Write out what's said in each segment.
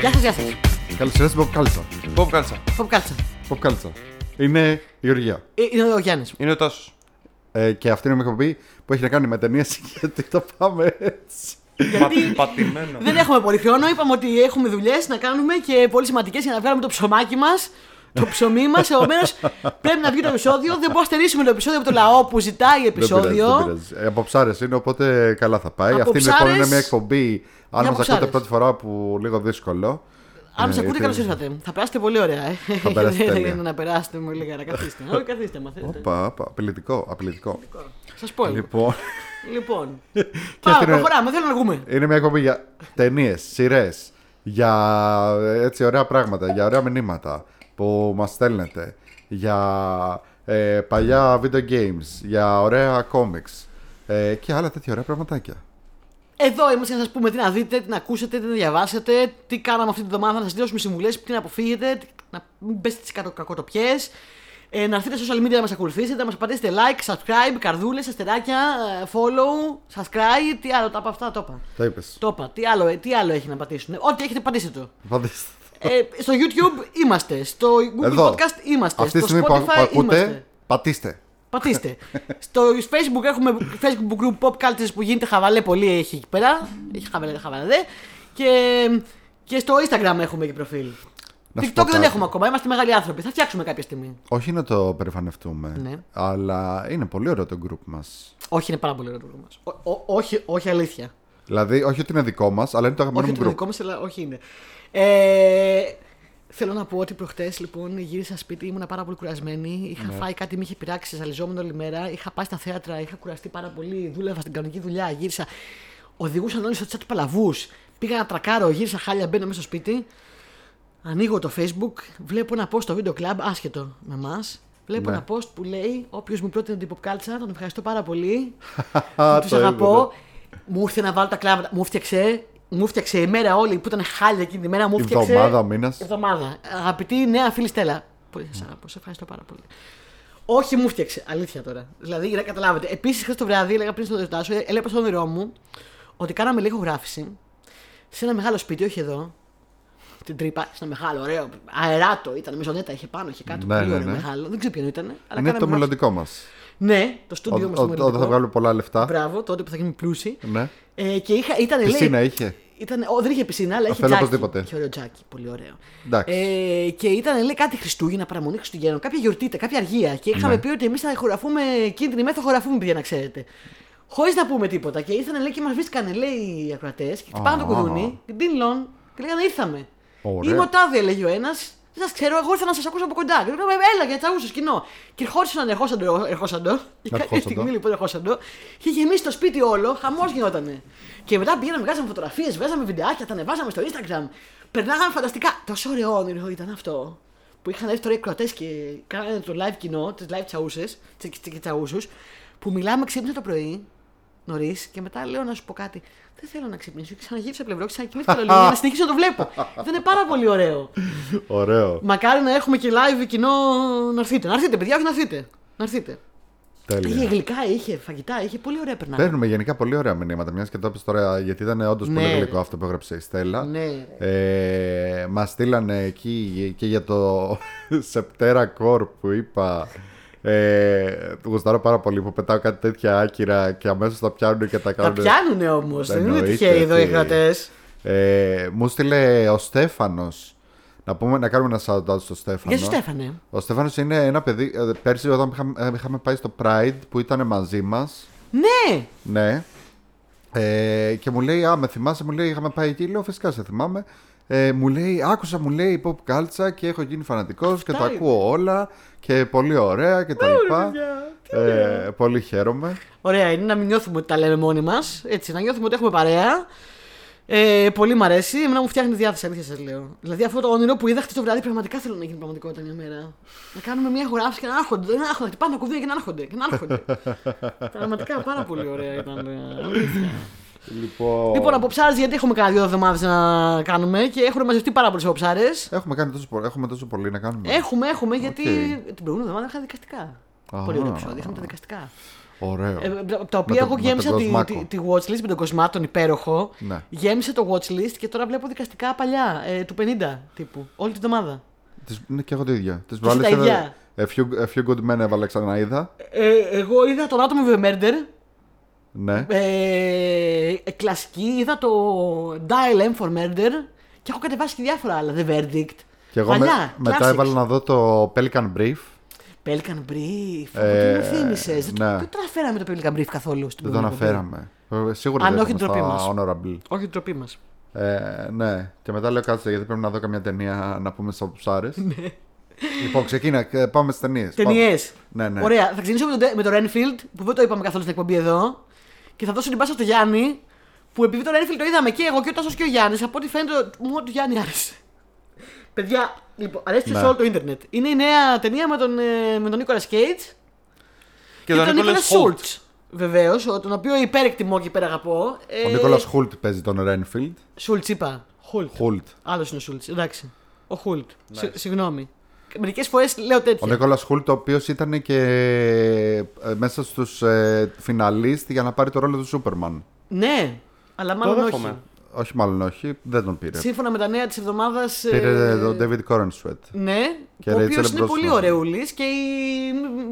Γεια σας, γεια σας. Καλώς ήρθατε στην Ποπ Κάλτσα. Ποπ Κάλτσα. Ποπ Κάλτσα. Είναι η Γεωργία. Είναι ο Γιάννης. Είναι ο Τάσος. Και αυτή είναι η εκπομπή που έχει να κάνει με ταινίες, γιατί το πάμε έτσι. Πατημένο. Δεν έχουμε πολύ χρόνο. Είπαμε ότι έχουμε δουλειές να κάνουμε και πολύ σημαντικές για να βγάλουμε το ψωμάκι μας. Το ψωμί μας, επομένως πρέπει να βγει το επεισόδιο. Δεν μπορούμε να στερήσουμε το επεισόδιο από το λαό που ζητάει επεισόδιο. Δεν πειράζει. Από ψάρες είναι, οπότε καλά θα πάει. Από αυτή ψάρες, λοιπόν είναι μια εκπομπή. Αν μας ακούτε πρώτη φορά, που λίγο δύσκολο. Αν μας ακούτε, καλώς ήρθατε. Θα περάσετε πολύ ωραία. Θα περάσετε. Να περάσετε με λίγα, να καθίστε. Όχι, καθίστε, μα θέλετε. Απειλητικό. Σας πω. Λοιπόν. Πάμε, προχωράμε, θέλω να βγούμε. Είναι μια εκπομπή για ταινίες, σειρές, για έτσι ωραία πράγματα, για ωραία μηνύματα που μας στέλνετε, για παλιά video games, για ωραία comics και άλλα τέτοια ωραία πραγματάκια. Εδώ είμαστε για να σας πούμε τι να δείτε, τι να ακούσετε, τι να διαβάσετε, τι κάναμε αυτή τη εβδομάδα, να σας δώσουμε συμβουλές, τι να αποφύγετε, να μην πέσετε στις κακοτοπιές, να έρθετε στο social media να μας ακολουθήσετε, να μας πατήσετε like, subscribe, καρδούλες, αστεράκια, follow, subscribe, τι άλλο, τα από αυτά το είπα. Τα είπες. Το είπα, τι άλλο έχει να πατήσουν, ό,τι έχετε πατήστε το. Πατήστε. Στο YouTube είμαστε, στο Google εδώ. Podcast είμαστε, αυτή στο Spotify είμαστε. Πατήστε. Στο Facebook έχουμε Facebook group Pop Cultures που γίνεται χαβαλέ πολύ έχει εκεί πέρα. Έχει χαβαλέ. Και στο Instagram έχουμε και προφίλ. TikTok δεν έχουμε ακόμα, είμαστε μεγάλοι άνθρωποι. Θα φτιάξουμε κάποια στιγμή. Όχι να το περηφανευτούμε. Ναι. Αλλά είναι πολύ ωραίο το group μας. Όχι, είναι πάρα πολύ ωραίο το group μας. Όχι, αλήθεια. Δηλαδή, όχι ότι είναι δικό μας, αλλά είναι το αγαπημένο μου group. Είναι δικό μας, αλλά όχι είναι. Θέλω να πω ότι προχτές λοιπόν γύρισα σπίτι, ήμουν πάρα πολύ κουρασμένη. Είχα φάει κάτι, με είχε πειράξει, ζαλιζόμουν όλη μέρα. Είχα πάει στα θέατρα, είχα κουραστεί πάρα πολύ. Δούλευα στην κανονική δουλειά, γύρισα. Οδηγούσαν όλοι στο τσάτ του Παλαβούς. Πήγα να τρακάρω, γύρισα χάλια, μπαίνω μέσα στο σπίτι. Ανοίγω το Facebook, βλέπω ένα post στο Video Club, άσχετο με εμάς. Βλέπω ένα post που λέει: όποιος μου πρότεινε την Pop Culture, τον ευχαριστώ πάρα πολύ. Τους αγαπώ. Μου ήρθε να βάλω τα κλάματα, μου φτιάξε η μέρα όλη που ήταν χάλια εκείνη τη μέρα. Μου φτιάξε. Εβδομάδα. Αγαπητή νέα φίλη Στέλλα. Πολύ σας αγαπώ, σε ευχαριστώ πάρα πολύ. Όχι, μου φτιάξε. Αλήθεια τώρα. Δηλαδή, για να καταλάβετε. Επίσης, χθες το βράδυ, έλεγα πριν στο δετάσιο, έλεγα στο όνειρό μου ότι κάναμε λίγο γράφηση σε ένα μεγάλο σπίτι, όχι εδώ. Την τρύπα, σε ένα μεγάλο, ωραίο. Αεράτο ήταν, μεζονέτα είχε πάνω, είχε κάτω. Πολύ ωραίο, μεγάλο. Δεν ξέρω ποιο ήταν. Είναι το μελλοντικό μας. Ναι, το στούντιό μας. Όταν θα βγάλουμε πολλά λεφτά. Μπράβο, τότε που θα γίνουμε πλούσιοι. Ναι. Και ήταν πισίνα είχε. Δεν είχε πισίνα, αλλά είχε τζάκι. Είχε ωραίο τζάκι, πολύ ωραίο. Και ήταν κάτι Χριστούγεννα, παραμονή Χριστουγέννων, κάποια γιορτή, κάποια αργία. Και είχαμε πει ότι εμείς θα χωραφούμε εκείνη την ημέρα, θα χωραφούμε, παιδιά, να ξέρετε. Χωρίς να πούμε τίποτα. Και ήρθαν, λέει, και μας βρίσκανε, λέει, οι ακροατές. Και χτυπάνε το κουδούνι, την λον, και λέγανε ήρθαμε. Είμαι ο τάδε, λέγει ο ένας. Δεν σας ξέρω, εγώ ήρθα να σας ακούσω από κοντά. Και λέγαμε, έλα για τσαούσου σκηνό. Και ερχόσαντο. Κάποια στιγμή λοιπόν ερχόσαντο. Είχε γεμίσει το σπίτι όλο, χαμός γινότανε. Και μετά πήγαμε, βγάζαμε φωτογραφίες, βγάζαμε βιντεάκια, τα ανεβάζαμε στο Instagram. Περνάγαμε φανταστικά. Τόσο ωραίο όνειρο ήταν αυτό. Που είχαν έρθει τώρα οι κρατές και κάνανε το live κοινό, τις live τσαούσες, και τσαούσους. Που μιλάμε, ξύπνησα το πρωί νωρίς και μετά λέω να σου πω κάτι. Δεν θέλω να ξυπνήσω. Ξαναγύρισα πλευρό, ξανακοιμήθηκα λίγο για να συνεχίσω να το βλέπω. Δεν είναι πάρα πολύ ωραίο. Ωραίο. Μακάρι να έχουμε και live κοινό να έρθετε. Να έρθετε, παιδιά, όχι να έρθετε. Τέλεια. Είχε γλυκά, είχε φαγητά, είχε πολύ ωραία περνάει. Παίρνουμε γενικά πολύ ωραία μηνύματα. Μια και το έπεσε τώρα, γιατί ήταν όντως πολύ γλυκό αυτό που έγραψε η Στέλλα. Ναι. Μας στείλανε εκεί και για το Σεπτέρα Κορ που είπα. Γουστάρω πάρα πολύ που πετάω κάτι τέτοια άκυρα και αμέσως τα πιάνουν και τα κάνουν. Τα πιάνουνε όμως, δεν είναι τυχαίοι εδώ οι κρατές. Μου στείλε ο Στέφανος. Να κάνουμε ένα shout out στο Στέφανο. Για Στέφανε. Ο Στέφανος είναι ένα παιδί. Πέρσι όταν είχαμε πάει στο Pride που ήταν μαζί μας. Ναι. Και μου λέει, με θυμάσαι, μου λέει, είχαμε πάει εκεί. Λέω, φυσικά σε θυμάμαι. Μου λέει, άκουσα, μου λέει, Pop Κάλτσα και έχω γίνει φανατικός και τα ακούω όλα και πολύ ωραία και τα λοιπά. Πολύ χαίρομαι. Ωραία είναι να μην νιώθουμε ότι τα λέμε μόνοι μας, έτσι, να νιώθουμε ότι έχουμε παρέα. Πολύ μ' αρέσει, εμένα μου φτιάχνει διάθεση, αλήθεια σας λέω. Δηλαδή αυτό το όνειρο που είδα χτες το βράδυ πραγματικά θέλω να γίνει πραγματικότητα μια μέρα. Να κάνουμε μια χωράφηση και να άρχονται, να χτυπάνε τα κουδούνια και να άρχονται. Πραγματικά πάρα πολύ ωραία ήταν. Λοιπόν, από ψάρες, γιατί έχουμε κάνει 2 εβδομάδες να κάνουμε και έχουν μαζευτεί πάρα πολλές από ψάρες. Έχουμε κάνει τόσο πολύ να κάνουμε. Έχουμε, γιατί την προηγούμενη εβδομάδα είχα δικαστικά. Πολύ ωραίο επεισόδιο. Είχαμε τα δικαστικά. Ωραίο. Τα οποία εγώ γέμισα τη watchlist με τον Κοσμά, τον υπέροχο. Ναι. Γέμισε το watchlist και τώρα βλέπω δικαστικά παλιά, του 50 τύπου. Όλη την εβδομάδα. Ναι, και εγώ το ίδια. Τις βάλε. A Few Good Men έβαλε ξανά, είδα. Εγώ είδα τον Atomy of a Murder. Ναι. Κλασική, είδα το Dial M for Murder. Και έχω κατεβάσει και διάφορα άλλα. The Verdict. Και εγώ μετά έβαλα να δω το Pelican Brief. Pelican Brief, τι μου θύμισες. Δεν το αναφέραμε το Pelican Brief καθόλου στην προηγούμενη. Δεν το αναφέραμε. Σίγουρα δεν ήταν στα honorable. Όχι την τροπή μας. Ναι, και μετά λέω κάτσε γιατί πρέπει να δω καμιά ταινία να πούμε στα ψάρες. Λοιπόν, ξεκίνα, πάμε στις ταινίες. Ταινίες. Ναι. Ωραία, θα ξεκινήσω με το Renfield που δεν το είπαμε καθόλου στην εκπομπή εδώ. Και θα δώσω την πάσα στο Γιάννη που επειδή το Renfield το είδαμε και εγώ και ο Τάσος και ο Γιάννης, από ό,τι φαίνεται μόνο του Γιάννη άρεσε. Παιδιά, λοιπόν, αρέστηκε σε όλο το ίντερνετ. Είναι η νέα ταινία με τον Νίκολας Κέιτς και τον Νίκολας Χουλτ. Βεβαίως, τον οποίο υπερεκτιμώ και υπεραγαπώ. Ο Νίκολας Χουλτ παίζει τον Ρένφιλντ. Χουλτ είπα. Χουλτ. Άλλος είναι ο Χουλτ. Εντάξει. Ο Χουλτ. Nice. Συγγνώμη. Μερικές φορές λέω τέτοια. Ο Νίκολας Χουλτ, ο οποίος ήταν και μέσα στους φιναλίστ για να πάρει το ρόλο του Σούπερμαν. Ναι, αλλά μάλλον όχι. Όχι, μάλλον όχι, δεν τον πήρε. Σύμφωνα με τα νέα της εβδομάδας. Πήρε τον David Corenswet. Ναι, ο οποίος είναι πολύ ωραίουλης και η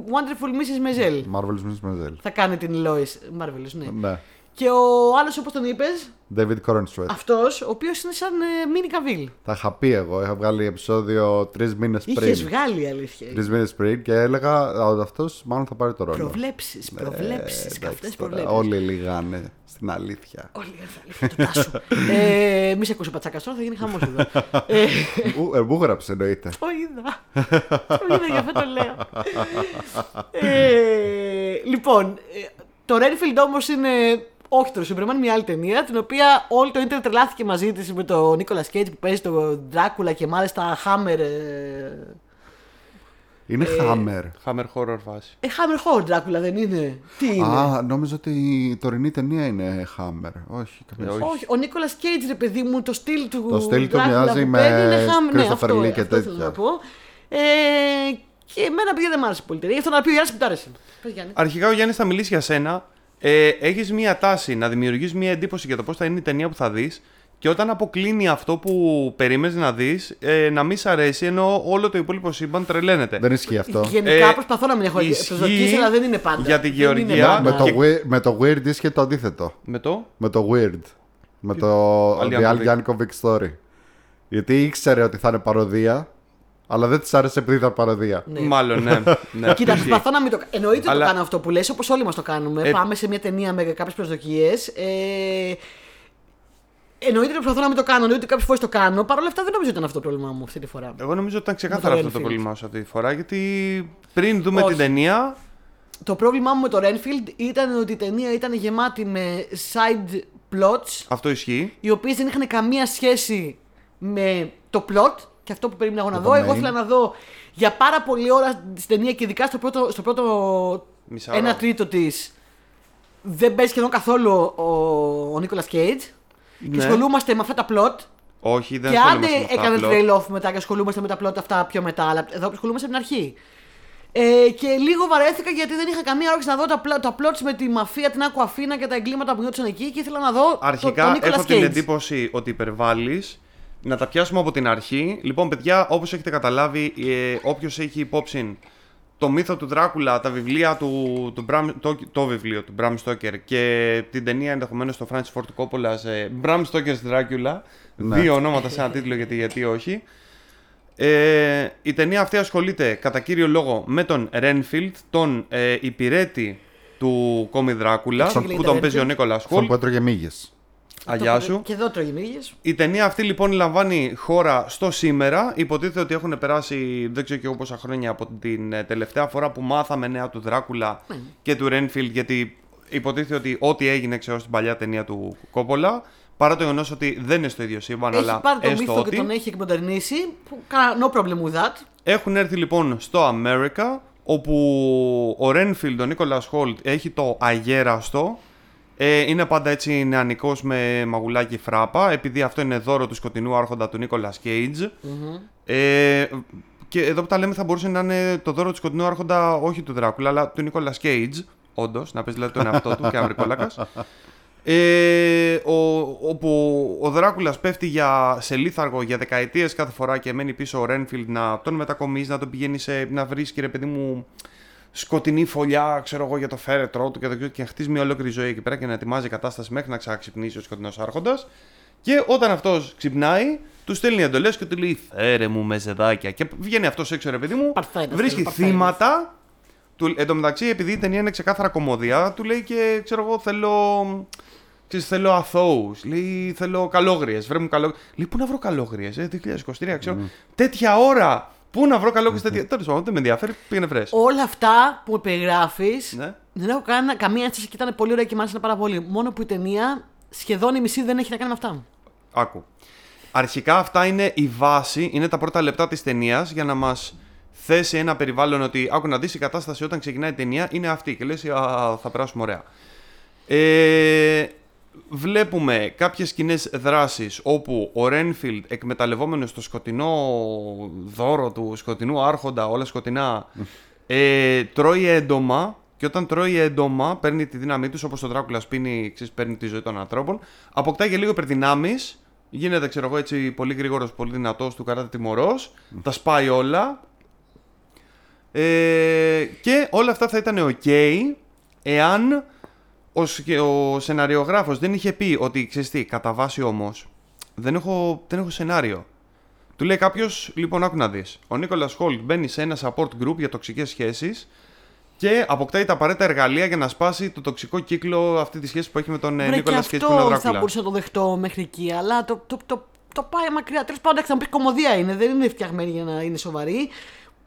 Wonderful Mrs. Mezell. Marvelous Mrs. Mezell. Θα κάνει την Λόις. Marvelous, ναι. Και ο άλλος, όπως τον είπες. David Corenswet. Αυτός, ο οποίος είναι σαν μίνι Καβίλ. Τα είχα πει εγώ. Είχα βγάλει επεισόδιο 3 μήνες πριν. Είχες βγάλει, αλήθεια. 3 μήνες πριν και έλεγα ότι αυτός μάλλον θα πάρει το ρόλο. Προβλέψεις. Καυτές προβλέψεις. Όλοι λιγάνε στην αλήθεια. Όλοι λιγάνε στην αλήθεια. Τάσου. Μη σε ακούσει ο πατσάκας τώρα, θα γίνει χαμός εδώ. Μπούγραψε, εννοείται. Το είδα. Γι' αυτό το λέω. Λοιπόν, το Renfield όμως είναι. Όχι το Superman, μια άλλη ταινία την οποία όλο το ίντερνετ τρελάθηκε μαζί της με τον Νίκολας Κέιτς που παίζει τον Dracula και μάλιστα Hammer. Είναι Hammer. Hammer horror βάση. Hammer horror Dracula δεν είναι. Τι είναι. Α, νόμιζα ότι η τωρινή ταινία είναι Hammer. Όχι, όχι. Ο Νίκολας Κέιτς, ρε παιδί μου, το στυλ του. Το στυλ του μοιάζει με Christopher Lee και τέτοια. Και εμένα πήγε δεν μ' άρεσε πολύ. Γι' αυτό να πει ο Γιάννης που τ' άρεσε. Αρχικά ο Γιάννης θα μιλήσει για σένα. Έχεις μία τάση να δημιουργείς μία εντύπωση για το πώς θα είναι η ταινία που θα δεις και όταν αποκλίνει αυτό που περίμενες να δεις, να μην σ' αρέσει ενώ όλο το υπόλοιπο σύμπαν τρελαίνεται. Δεν ισχύει αυτό. Γενικά προσπαθώ να μην έχω προσδοκίες, αλλά δεν είναι πάντα. Για τη Γεωργία. Με το Weird ίσχυε το αντίθετο. Με το Weird. Με το The Al Yankovic Story. Γιατί ήξερε ότι θα είναι παροδία. Αλλά δεν της άρεσε επειδή ήταν παραδία. Ναι. Μάλλον, ναι. Κοίτα, προσπαθώ να μην το. Εννοείται ότι το κάνω αυτό που λες, όπως όλοι μας το κάνουμε. Πάμε σε μια ταινία με κάποιες προσδοκίες. Εννοείται ότι προσπαθώ να μην το κάνω, εννοείται ότι κάποιες φορές το κάνω. Παρ' όλα αυτά δεν νομίζω ότι ήταν αυτό το πρόβλημά μου αυτή τη φορά. Εγώ νομίζω ότι ήταν ξεκάθαρα αυτό το πρόβλημά σου αυτή τη φορά, γιατί πριν δούμε την ταινία. Το πρόβλημά μου με το Renfield ήταν ότι η ταινία ήταν γεμάτη με side plots. Αυτό ισχύει. Οι οποίες δεν είχαν καμία σχέση με το plot. Και αυτό που περίμενα εγώ να δω. Εγώ ήθελα να δω για πάρα πολλή ώρα στην ταινία και ειδικά στο πρώτο 1/3 της. Δεν παίζει σχεδόν καθόλου ο Νίκολας Κέιτς. Ναι. Και ασχολούμαστε με αυτά τα plot. Όχι, δεν ασχολούμαστε. Και άντε έκανε trail off μετά και ασχολούμαστε με τα plot αυτά πιο μετά. Αλλά εδώ ασχολούμαστε από την αρχή. Και λίγο βαρέθηκα γιατί δεν είχα καμία όρεξη να δω τα plots με τη μαφία, την Ακουαφίνα και τα εγκλήματα που γινόντουσαν εκεί. Και ήθελα να δω. Αρχικά έχω την εντύπωση ότι υπερβάλλεις. Να τα πιάσουμε από την αρχή. Λοιπόν, παιδιά, όπως έχετε καταλάβει, όποιος έχει υπόψη το μύθο του Δράκουλα, τα βιβλία το βιβλίο του Bram Stoker και την ταινία ενδεχομένως του Francis Ford Coppola, Bram Stoker's Dracula, ναι. Δύο ονόματα σε ένα τίτλο, γιατί όχι. Η ταινία αυτή ασχολείται κατά κύριο λόγο με τον Renfield, τον υπηρέτη του κόμι Δράκουλα, που τον παίζει ο Νίκολας Χουλτ. Στον Πέτρο Γεμίγες. Αγιά σου. Και εδώ τρογιμίγες. Η ταινία αυτή λοιπόν λαμβάνει χώρα στο σήμερα. Υποτίθεται ότι έχουν περάσει δεν ξέρω και εγώ πόσα χρόνια από την τελευταία φορά που μάθαμε νέα του Δράκουλα και του Renfield. Γιατί υποτίθεται ότι ό,τι έγινε ξέρω στην παλιά ταινία του Κόπολα. Παρά το γεγονός ότι δεν είναι στο ίδιο σύμβαν, αλλά έστω ότι. Έχει πάρει τον μύθο και τον έχει εκμοντερνήσει. No problem with that. Έχουν έρθει λοιπόν στο America, όπου ο Renfield, ο Νίκολας Χολτ, έχει το αγέραστο. Είναι πάντα έτσι νεανικός με μαγουλάκι φράπα, επειδή αυτό είναι δώρο του σκοτεινού άρχοντα του Νίκολας Κέιτζ. Mm-hmm. Και εδώ που τα λέμε θα μπορούσε να είναι το δώρο του σκοτεινού άρχοντα, όχι του Δράκουλα, αλλά του Νίκολας Κέιτς. Όντως, να παίζει δηλαδή τον εαυτό του και αυρικόλακας. Όπου ο Δράκουλας πέφτει σε λίθαργο για δεκαετίες κάθε φορά και μένει πίσω ο Ρένφιλντ να τον μετακομίζει, να τον πηγαίνει να βρίσκει, ρε παιδί μου, σκοτεινή φωλιά, ξέρω εγώ, για το φέρετρό του και να χτίζει μια ολόκληρη ζωή εκεί πέρα και να ετοιμάζει κατάσταση μέχρι να ξαξυπνήσει ο σκοτεινός άρχοντας. Και όταν αυτός ξυπνάει, του στέλνει εντολές και του λέει: φέρε μου μεζεδάκια. Και βγαίνει αυτός έξω, ρε παιδί μου, βρίσκει θύματα. Εν τω μεταξύ, επειδή η ταινία είναι ξεκάθαρα κομμωδία, του λέει και ξέρω εγώ, θέλω αθώους. Λέει: θέλω καλόγριες. Βρε μου καλόγριες. Λέει: πού να βρω καλόγριες, 2023, ξέρω. Τέτοια ώρα! Πού να βρω καλόγριες, τέτοια. Τέλος πάντων, δεν με ενδιαφέρει, πήγαινε βρες. Όλα αυτά που περιγράφεις, ναι, δεν έχω καμία ένσταση και ήταν πολύ ωραία και μ' άρεσαν πάρα πολύ. Μόνο που η ταινία σχεδόν η μισή δεν έχει να κάνει με αυτά. Άκου. Αρχικά αυτά είναι η βάση, είναι τα πρώτα λεπτά της ταινίας για να μας θέσει ένα περιβάλλον ότι άκου να δεις, η κατάσταση όταν ξεκινάει η ταινία είναι αυτή και λες θα περάσουμε ωραία. Βλέπουμε κάποιες σκηνές δράσεις όπου ο Ρένφιλντ, εκμεταλλευόμενος το σκοτεινό δώρο του σκοτεινού άρχοντα, όλα σκοτεινά, τρώει έντομα. Και όταν τρώει έντομα, παίρνει τη δύναμή του, όπως ο Δράκουλας παίρνει τη ζωή των ανθρώπων. Αποκτά και λίγο υπερδυνάμεις, γίνεται ξέρω εγώ έτσι πολύ γρήγορος, πολύ δυνατός, του καράτε τιμωρός, τα σπάει όλα. Και όλα αυτά θα ήταν ok εάν ο σεναριογράφος δεν είχε πει ότι ξέρεις τι, κατά βάση όμως δεν έχω σενάριο. Του λέει κάποιος, λοιπόν άκου να δεις, ο Νίκολας Χουλτ μπαίνει σε ένα support group για τοξικές σχέσεις και αποκτάει τα απαραίτητα εργαλεία για να σπάσει το τοξικό κύκλο αυτή τη σχέση που έχει με τον Νίκολα Κέιτς και τον Δράκουλα. Αυτό θα μπορούσα να το δεχτώ μέχρι εκεί, αλλά το πάει μακριά. Τέλος πάντων, θα μου πεις κομμωδία είναι, δεν είναι φτιαγμένη για να είναι σοβαρή.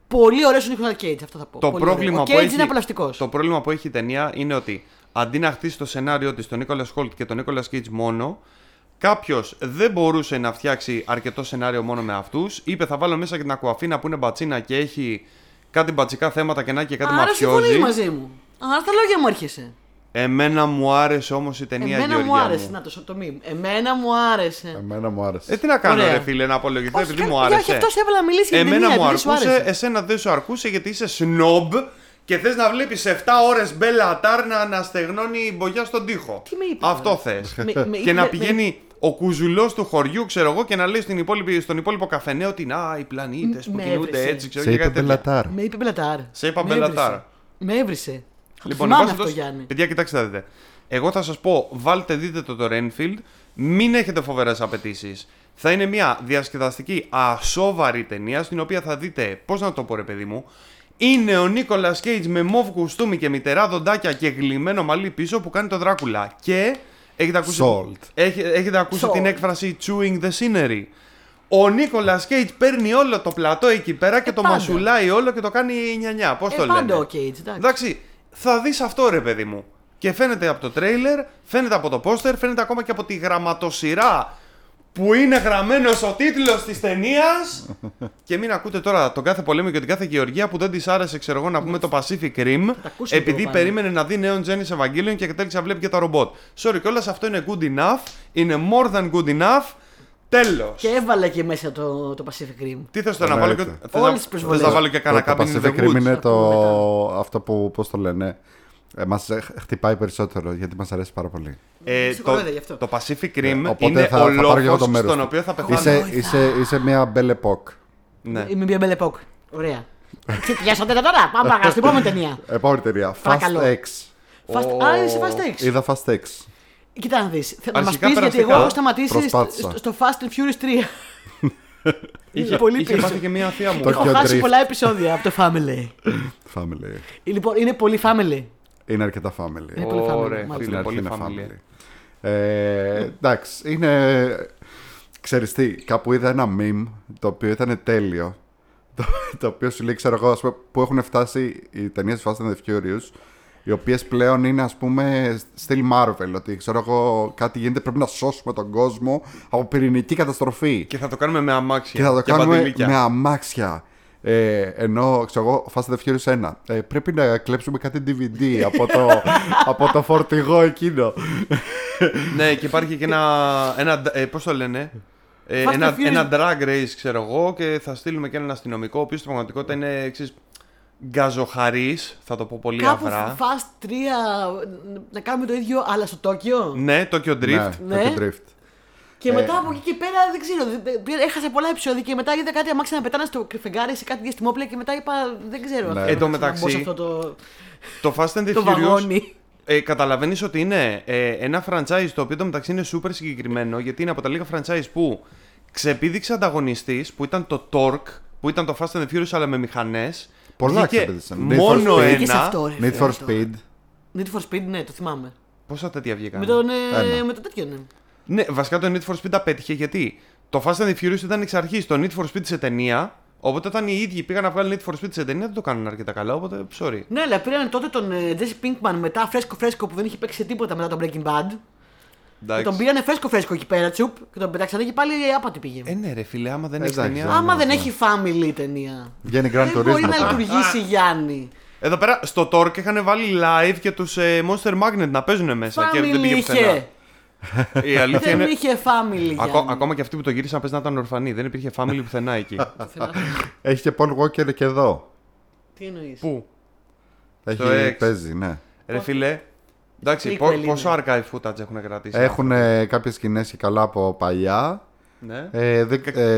Πολύ ωραίος ο Νίκολας Κέιτς, αυτό θα πω. Ο Κέιτς είναι απολαυστικός. Το πρόβλημα που έχει η ταινία είναι ότι αντί να χτίσει το σενάριο της τον Νίκολας Χουλτ και τον Νίκολας Κέιτς μόνο, κάποιος δεν μπορούσε να φτιάξει αρκετό σενάριο μόνο με αυτούς. Είπε θα βάλω μέσα και την Ακουαφίνα που είναι μπατσίνα και έχει κάτι μπατσικά θέματα και να και κάτι μαφιόζι. Άρα συμφωνείς μαζί μου. Άρα τα λόγια μου έρχεσαι. Εμένα μου άρεσε όμως η ταινία Γεωργία. Εμένα μου άρεσε, να το μήνυμα. Εμένα μου άρεσε. Εμένα μου άρεσε. Τι να κάνω, ρε φίλε, να απολογηθώ επειδή μου άρεσε. Όχι, αυτό έβαλα να μιλήσει για την ταινία. Εμένα μου αρκούσε, εσένα δεν σου αρκούσε γιατί είσαι σνόμπ και θες να βλέπεις 7 ώρες Μπέλα Ατάρνα να στεγνώνει μπογιά στον τοίχο. Τι με είπες. Αυτό θες. Και να πηγαίνει ο κουζουλός του χωριού, ξέρω εγώ, και να λέει στον υπόλοιπο καφενέ ότι να, οι πλανήτες που κινούνται έτσι, ξέρω εγώ. Με είπε Μπελατάρ. Σε είπα Μπελατάρ. Με έβρισε. Λοιπόν, αυτό, Γιάννη. Παιδιά, κοιτάξτε να δείτε. Εγώ θα σας πω, δείτε το Renfield, μην έχετε φοβερές απαιτήσεις. Θα είναι μια διασκεδαστική, ασόβαρη ταινία, στην οποία θα δείτε, πώς να το πω ρε παιδί μου, είναι ο Νίκολας Κέιτς με μοβ κουστούμι και μυτερά δοντάκια και γλυμμένο μαλλί πίσω που κάνει τον Δράκουλα. Και έχετε ακούσει, Έχετε ακούσει την έκφραση chewing the scenery. Ο Νίκολας Κέιτς παίρνει όλο το πλατό εκεί πέρα και το μασουλάει όλο και το κάνει νιανιά. Πώς το λένε. Ο Κέιτς, εντάξει. Θα δεις αυτό ρε παιδί μου. Και φαίνεται από το τρέιλερ, φαίνεται από το πόστερ, φαίνεται ακόμα και από τη γραμματοσυρά που είναι γραμμένος ο τίτλος της ταινίας. Και μην ακούτε τώρα τον κάθε πολέμιο και την κάθε γεωργία που δεν της άρεσε, ξέρω εγώ, να πούμε το Pacific Rim, επειδή περίμενε να δει νέον Genesis Evangelion και κατέληξε να βλέπει και τα ρομπότ. Sorry κιόλας, αυτό είναι good enough, είναι more than good enough. Τέλος. Και έβαλε και μέσα το Pacific Rim. Τι θες τώρα να βάλω και. Θες να βάλω και κάνα κάποιο. Το Pacific Rim είναι αυτό που, πώς το λένε, μας χτυπάει περισσότερο γιατί μας αρέσει πάρα πολύ. Το Pacific Rim είναι ο λόγος στον οποίο θα πεθάνουμε. Είσαι μια Belle Époque. Ναι. Είμαι μια Belle Époque. Ωραία. Τι πιάσατε τώρα, πάμε στην επόμενη ταινία. Επόμενη ταινία. Fast X. Είσαι Fast X. Είδα Fast X. Κοίτα να δεις, να μας πεις γιατί εγώ έχω σταματήσει στο Fast and Furious 3. Είχε πάθει και μία θεία μου. Έχω χάσει πολλά επεισόδια από το Family. Λοιπόν, είναι πολύ Family. Είναι αρκετά Family. Είναι πολύ Family. Εντάξει, είναι... Ξέρεις τι, κάπου είδα ένα meme το οποίο ήταν τέλειο. Το οποίο σου λέει, ξέρω εγώ, ας πούμε, που έχουν φτάσει οι ταινίες Fast and Furious, οι οποίες πλέον είναι, ας πούμε, στυλ Marvel. Ότι ξέρω εγώ, κάτι γίνεται, πρέπει να σώσουμε τον κόσμο από πυρηνική καταστροφή. Και θα το κάνουμε με αμάξια. Και θα το κάνουμε παντήλικια. Με αμάξια. Ενώ, ξέρω εγώ, Fast and Furious 1. Πρέπει να κλέψουμε κάτι DVD από το φορτηγό εκείνο. Ναι, και υπάρχει και ένα. Πώς το λένε. Ένα drag race, ξέρω εγώ, και θα στείλουμε και έναν αστυνομικό, ο οποίος στην πραγματικότητα είναι εξής γκαζοχαρής, θα το πω πολύ αυρά. Κάπου Fast 3, να κάνουμε το ίδιο, αλλά στο Τόκιο. Ναι, Tokyo Drift. Ναι. Και μετά από εκεί και πέρα, δεν ξέρω, έχασα πολλά επεισόδια και μετά είδα κάτι αμάξια να πετάνε στο φεγγάρι σε κάτι διαστημόπλαια και μετά είπα, δεν ξέρω. Ναι. Εν τω μεταξύ, το Fast and the Furious καταλαβαίνεις ότι είναι ένα franchise το οποίο μεταξύ είναι super συγκεκριμένο, γιατί είναι από τα λίγα franchise που ξεπήδηξε ανταγωνιστής, που ήταν το Torque, που ήταν το Fast and the Furious αλλά με μηχανές. Πολλά ξεπήδηξαν. Μόνο ένα. Need for Speed. Need for Speed, ναι, το θυμάμαι. Πόσα τέτοια βγήκαν. Με το τέτοιο, ναι. Ναι, βασικά το Need for Speed απέτυχε γιατί το Fast and the Furious ήταν εξ αρχής το Need for Speed σε ταινία. Οπότε όταν οι ίδιοι πήγαν να βγάλουν Need for Speed σε ταινία δεν το κάνουν αρκετά καλά, οπότε sorry. Ναι, αλλά πήραν τότε τον Jesse Pinkman μετά φρέσκο που δεν είχε παίξει τίποτα μετά τον Breaking Bad. Και τον πήγανε φρέσκο εκεί πέρα, τσουπ, και τον πετάξανε και πάλι άπατη πήγε. Ναι, ρε φίλε, άμα δεν έχει ταινία. Άμα δεν έχει family ταινία. Δεν μπορεί να λειτουργήσει, Γιάννη. Εδώ πέρα στο Torque είχαν βάλει live και τους Monster Magnet να παίζουν μέσα και δεν πήγε πουθενά. Δεν είναι... είχε family. Ακόμα και αυτοί που το γύρισαν πες να ήταν ορφανοί. Δεν υπήρχε family πουθενά εκεί. Έχει και Paul Walker και εδώ. Τι εννοείς? Πού? Έχει, παίζει, ναι. Ρε φίλε, εντάξει, πόσο archive footage έχουν κρατήσει? Έχουν κάποιες σκηνές και καλά από παλιά. Ναι.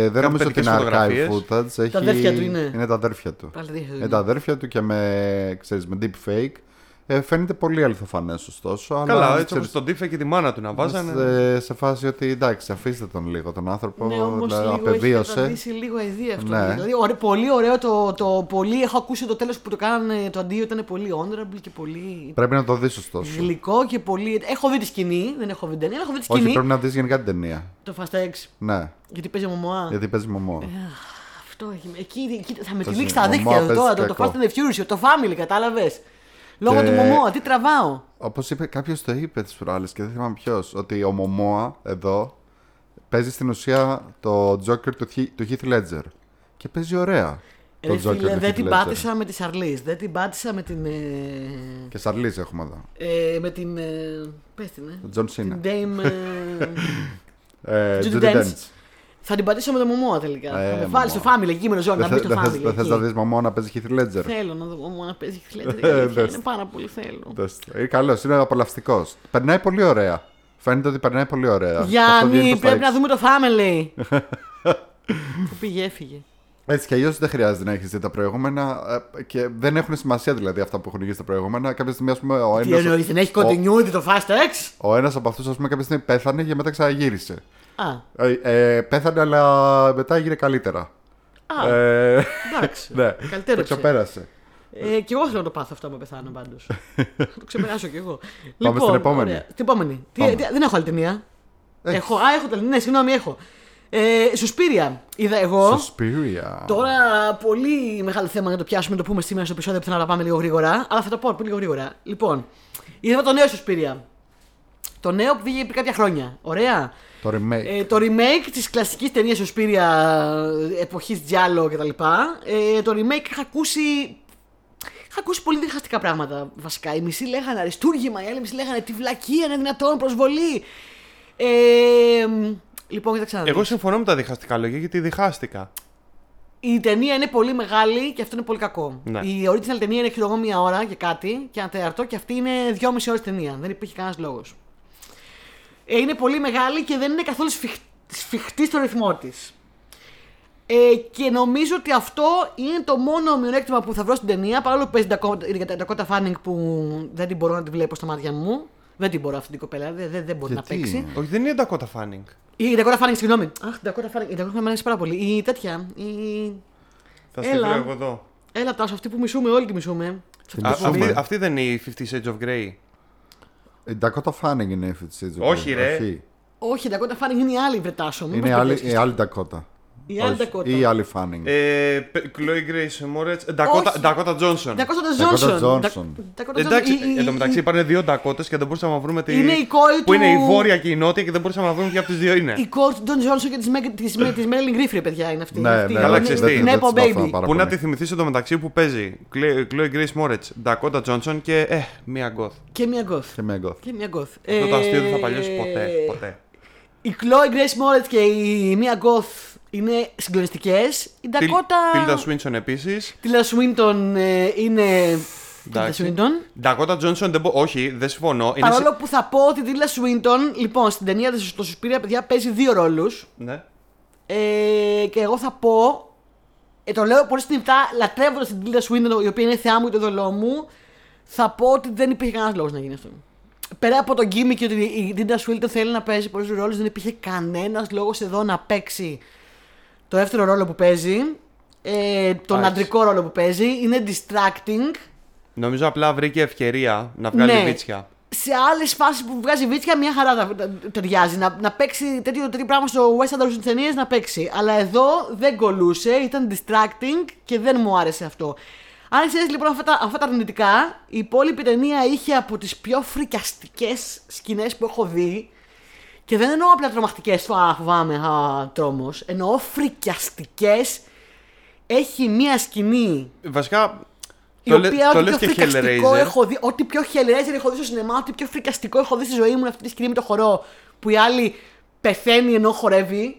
Δεν νομίζω ότι είναι archive footage. Τα αδέρφια του είναι. Είναι τα αδέρφια του. Είναι τα αδέρφια του και με deepfake. Φαίνεται πολύ αληθοφανές, ωστόσο. Καλά, αλλά, έτσι όπως τον Τίφε και τη μάνα του να βάζανε. Σε φάση ότι εντάξει, αφήστε τον λίγο τον άνθρωπο. Ναι, όμως απεβίωσε. Έχει κρατήσει λίγο αηδία αυτό. Ναι. Δηλαδή, πολύ ωραίο το πολύ. Έχω ακούσει το τέλος που το κάνανε το αντίο, ήταν πολύ honorable και πολύ. Πρέπει να το δεις, ωστόσο. Γλυκό και πολύ. Έχω δει τη σκηνή, δεν έχω δει την ταινία. Έχω δει τη σκηνή. Όχι, πρέπει να δεις γενικά την ταινία. Το Fast X. Ναι. Γιατί παίζει Moa. Αυτό εκεί θα με τυλίξει τα δίχτυα τώρα. Το Fast and the Furious, το Family, κατάλαβες. Λόγω του Momoa, τι τραβάω. Όπως είπε, κάποιος το είπε τις προάλλες και δεν θυμάμαι ποιος, ότι ο Momoa εδώ παίζει στην ουσία το Joker του Heath Ledger. Και παίζει ωραία. Δεν την πάτησα με τη Σαρλίζ. Δεν την πάτησα με την. Και Σαρλίζ έχουμε εδώ. Με την. Πες την, John Cena. Την Dame. Judi Dench. Θα την πατήσω με το Momoa τελικά. Θα με βάλει στο Family εκεί με το ζώο να μπει στο Family. Δεν θες να δεις Momoa να παίζει Heath Ledger? Θέλω να δω Momoa να παίζει Heath Ledger. Είναι πάρα πολύ θέλω. Είναι καλός, είναι απολαυστικός. Περνάει πολύ ωραία. Φαίνεται ότι περνάει πολύ ωραία. Γιάννη, πρέπει να δούμε το Family. Που πήγε, έφυγε. Έτσι κι αλλιώς δεν χρειάζεται να έχεις δει τα προηγούμενα και δεν έχουν σημασία δηλαδή αυτά που έχουν γίνει στα προηγούμενα. Κάποια στιγμή, ας πούμε, ο ένας. Τι εννοείς, δεν έχει continuity το Fast X? Ο ένας από αυτούς, ας πούμε, κάποια στιγμή πέθανε και μετά ξαναγύρισε. Πέθανε, αλλά μετά έγινε καλύτερα. Εντάξει. Ναι. Καλύτερο. Το ξεπέρασε. Κι εγώ θέλω να το πάθω αυτό άμα πεθάνω πάντως. Θα το ξεπεράσω κι εγώ. Πάμε στην επόμενη. Την επόμενη. Δεν έχω άλλη ταινία. Έχω ταινία. Ναι, συγγνώμη, έχω. Suspiria είδα εγώ. Suspiria. Τώρα πολύ μεγάλο θέμα να το πιάσουμε, να το πούμε σήμερα στο επεισόδιο που θέλω να πάμε λίγο γρήγορα. Αλλά θα το πω πολύ γρήγορα. Λοιπόν, είδα το νέο Suspiria. Το νέο που βγήκε πριν κάποια χρόνια. Ωραία. Το remake. Το remake της κλασικής ταινίας Suspiria εποχής Giallo κτλ. Το remake είχα ακούσει πολύ διχαστικά πράγματα βασικά. Οι μισοί λέγανε αριστούργημα, οι άλλοι μισοί λέγανε τη βλακία, είναι δυνατόν, προσβολή. Λοιπόν, θα ξαναδείς. Εγώ συμφωνώ με τα διχαστικά λόγια γιατί διχάστηκα. Η ταινία είναι πολύ μεγάλη και αυτό είναι πολύ κακό. Ναι. Η original ταινία είναι χειρογώ 1 ώρα και κάτι και ένα τέταρτο και αυτή είναι 2,5 ώρες ταινία. Δεν υπήρχε κανένας λόγος. Είναι πολύ μεγάλη και δεν είναι καθόλου σφιχτή στο ρυθμό της. Και νομίζω ότι αυτό είναι το μόνο μειονέκτημα που θα βρω στην ταινία, παρόλο που παίζει την Dakota Fanning που δεν την μπορώ να τη βλέπω στα μάτια μου. Δεν την μπορώ αυτή την κοπέλα, δεν μπορεί να παίξει. Όχι, δεν είναι Dakota Fanning. Η Dakota Fanning, συγγνώμη. Αχ, την Dakota Fanning, η Dakota Fanning μου αρέσει πάρα πολύ. Η τέτοια. Θα στείλω εγώ εδώ. Έλα, τόσο αυτή που μισούμε, όλοι τη μισούμε. Αυτή δεν είναι η 50 Shades of Grey. Η Dakota Fanning είναι η Fifty Shades. Όχι, ρε. Όχι, η Dakota Fanning είναι η άλλη Βρετάσο. Είναι η άλλη Dakota. Η άλλη Dakota. Ή η άλλη Fanning. Chloe Grace Moretz. Dakota Johnson. Εντάξει, εν τω μεταξύ υπάρχουν 2 Dakotas και δεν μπορούσαμε να βρούμε τη. Που είναι η βόρεια και η νότια και δεν μπορούσαμε να βρούμε ποια από τις δύο είναι. Η κόρη του Don Johnson και τη Marilyn Griffith, παιδιά, είναι αυτή. Καλά, ξεστή. Είναι από Baby. Πού να τη θυμηθείς εν τω μεταξύ που παίζει Chloe Grace Moretz, Dakota Johnson και Mia Goth. Και Mia Goth. Αυτό το αστείο δεν θα παλιώσει ποτέ. Η Chloe Grace Moretz και η Mia Goth είναι συγκλονιστικές. Η Dakota... Tilda Swinton επίσης. Tilda Swinton είναι... Dakota Johnson δεν όχι, δεν συμφωνώ. Παρόλο που θα πω ότι η Tilda Swinton, λοιπόν, στην ταινία της το Suspiria, παιδιά, παίζει δύο ρόλους. Ναι. Και εγώ θα πω... το λέω πολύ συνειδητά, λατρεύοντας την Tilda Swinton, η οποία είναι θεά μου και το δόλο μου, θα πω ότι δεν υπήρχε κανένας λόγος να γίνει αυτό. Πέρα από τον gimmick και ότι η Tilda Swinton θέλει να παίζει πολλούς ρόλους, δεν υπήρχε κανένας λόγος εδώ να παίξει το δεύτερο ρόλο που παίζει, τον αντρικό ρόλο που παίζει. Είναι distracting. Νομίζω απλά βρήκε ευκαιρία να βγάλει βίτσια. Σε άλλες φάσεις που βγάζει βίτσια, μια χαρά ταιριάζει. Να παίξει τέτοιο πράγμα στο West Anderson στις ταινίες, να παίξει. Αλλά εδώ δεν κολούσε, ήταν distracting και δεν μου άρεσε αυτό. Αν ξέρεις λοιπόν αυτά τα αρνητικά, η υπόλοιπη ταινία είχε από τις πιο φρικιαστικές σκηνές που έχω δει. Και δεν εννοώ απλά τρομακτικές, φοβάμαι, τρόμος. Εννοώ φρικιαστικές. Έχει μία σκηνή. Βασικά. Η οποία ό,τι πιο φρικιαστικό έχω δει, ό,τι πιο Hellraiser έχω δει στο σινεμά, ό,τι πιο φρικιαστικό έχω δει στη ζωή μου, αυτή τη σκηνή με το χορό που η άλλη πεθαίνει ενώ χορεύει.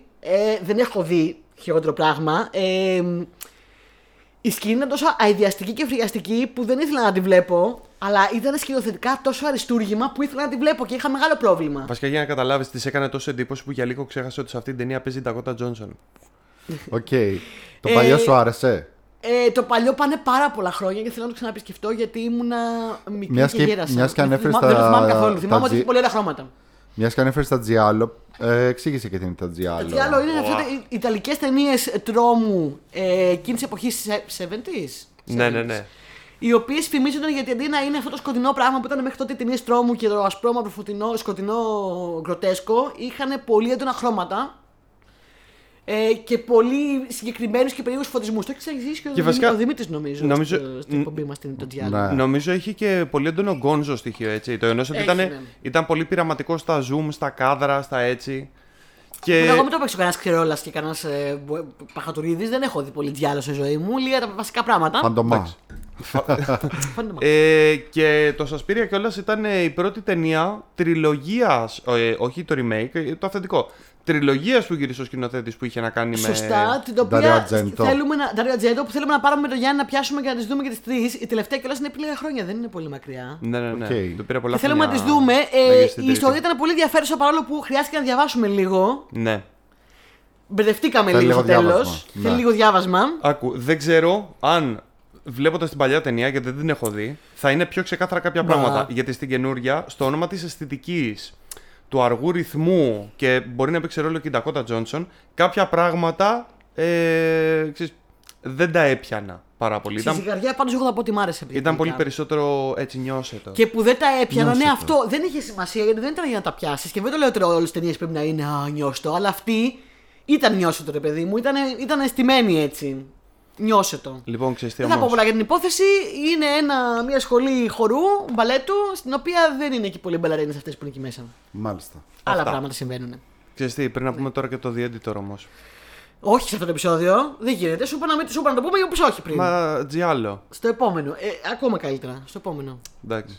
Δεν έχω δει χειρότερο πράγμα. Η σκηνή ήταν τόσο αηδιαστική και φρικιαστική που δεν ήθελα να τη βλέπω, αλλά ήταν σκηνοθετικά τόσο αριστούργημα που ήθελα να τη βλέπω και είχα μεγάλο πρόβλημα. Βασικά για να καταλάβεις, της έκανε τόσο εντύπωση που για λίγο ξέχασε ότι σε αυτή την ταινία παίζει η Dakota Johnson. Οκ. Το παλιό σου άρεσε? Το παλιό πάνε πάρα πολλά χρόνια και θέλω να το ξαναπισκεφτώ γιατί ήμουνα μικρή και γέρασα. Μιας και ανέφερες τα... Δεν το θυμάμαι καθόλου. Θυμάμαι ότι έχει πολύ ωραία χρώματα. Μιας και ανέφερες τα Giallo, εξήγησε και τι είναι τα Giallo. Τα Giallo είναι οι ιταλικές ταινίες τρόμου εκείνης εποχής 70s. Ναι. Οι οποίες φημίζονταν γιατί αντί να είναι αυτό το σκοτεινό πράγμα που ήταν μέχρι τότε οι ταινίες τρόμου και το ασπρόμαυρο φωτεινό, σκοτεινό γκροτέσκο, είχαν πολύ έντονα χρώματα. Και πολύ συγκεκριμένους και περίεργους φωτισμούς. Το έχεις εξηγήσει και ο Δημήτρης, νομίζω στην εκπομπή μας το Giallo. Νομίζω έχει και πολύ έντονο γκόνζο στοιχείο, έτσι. Το γεγονός ότι ήταν πολύ πειραματικό στα zoom, στα κάδρα, στα έτσι. Εγώ μην το παίξω κανένας Ξερόλας και κανένας Παχατουρίδης. Δεν έχω δει πολύ Giallo στη ζωή μου. Λίγα τα βασικά πράγματα. Φαντομά. Και το Suspiria κιόλας ήταν η πρώτη ταινία τριλογίας, όχι το remake, το αυθεντικό. Τριλογίας του γυρίστου σκηνοθέτης που είχε να κάνει με. Σωστά, την οποία θέλουμε να. Dario Argento, που θέλουμε να πάρουμε με τον Γιάννη να πιάσουμε και να τις δούμε και τις τρεις. Η τελευταία κιόλας είναι πριν λίγα χρόνια, δεν είναι πολύ μακριά. Ναι. Okay. Το πήρα πολλά και θέλουμε να τις δούμε. Η ιστορία ήταν πολύ ενδιαφέρουσα παρόλο που χρειάστηκε να διαβάσουμε λίγο. Ναι. Μπερδευτήκαμε λίγο στο τέλος. Θέλει λίγο διάβασμα. Άκου, δεν ξέρω αν. Βλέποντας την παλιά ταινία, γιατί δεν την έχω δει, θα είναι πιο ξεκάθαρα κάποια πράγματα. Γιατί στην καινούρια, στο όνομα της αισθητικής, του αργού ρυθμού και μπορεί να παίξει ρόλο και η Dakota Johnson, κάποια πράγματα δεν τα έπιανα πάρα πολύ. Στη ζυγαριά πάντως εγώ θα πω ότι μ' άρεσε. Ήταν πολύ περισσότερο έτσι, νιώσε το. Και που δεν τα έπιανα, ναι, αυτό δεν είχε σημασία γιατί δεν ήταν για να τα πιάσεις. Και δεν το λέω ότι όλες τις ταινίες πρέπει να είναι νιώστο, αλλά αυτή ήταν νιώστο, ρε παιδί μου, ήταν αισθημένη έτσι. Νιώσε το. Λοιπόν, ξέρεις τι όμως. Δεν θα πω πολλά για την υπόθεση. Είναι μια σχολή χορού, μπαλέτου, στην οποία δεν είναι και πολλοί μπαλαρίνες αυτές που είναι εκεί μέσα. Μάλιστα. Άλλα πράγματα συμβαίνουν. Ξέρεις τι, πρέπει να πούμε τώρα και το The Editor όμως. Όχι σε αυτό το επεισόδιο. Δεν γίνεται. Σου είπα να το πούμε ή όπως όχι πριν. Μα Giallo. Στο επόμενο. Ακόμα καλύτερα. Στο επόμενο. Εντάξει.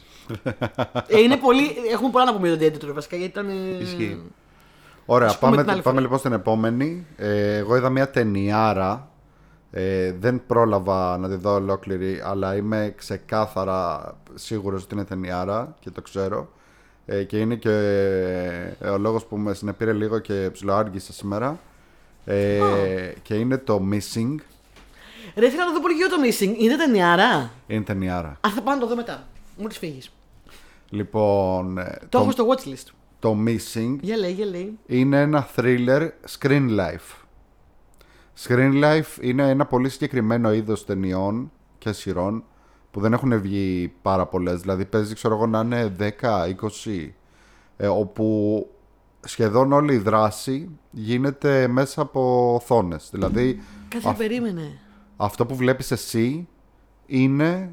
Είναι πολύ. Έχουμε πολλά να πούμε για το The Editor βασικά γιατί ήταν. Ισχύει. Ωραία, πάμε λοιπόν στην επόμενη. Εγώ είδα μια ταινιάρα. Δεν πρόλαβα να τη δω ολόκληρη, αλλά είμαι ξεκάθαρα σίγουρος ότι είναι ταινιάρα και το ξέρω. Και είναι και ο λόγος που με συνεπήρε λίγο και ψιλοάργησα σήμερα. Και είναι το Missing. Ρε, θέλω να δω πολύ το Missing. Είναι ταινιάρα? Είναι ταινιάρα. Α, θα πάω να το δω μετά. Μόλις φύγεις. Λοιπόν... Το έχω στο watchlist. Το Missing είναι ένα thriller screen life. Screen Life είναι ένα πολύ συγκεκριμένο είδος ταινιών και σειρών που δεν έχουν βγει πάρα πολλές. Δηλαδή παίζει, ξέρω εγώ, να είναι 10-20, όπου σχεδόν όλη η δράση γίνεται μέσα από οθόνες. Δηλαδή κάθε περίμενε. Αυτό που βλέπεις εσύ είναι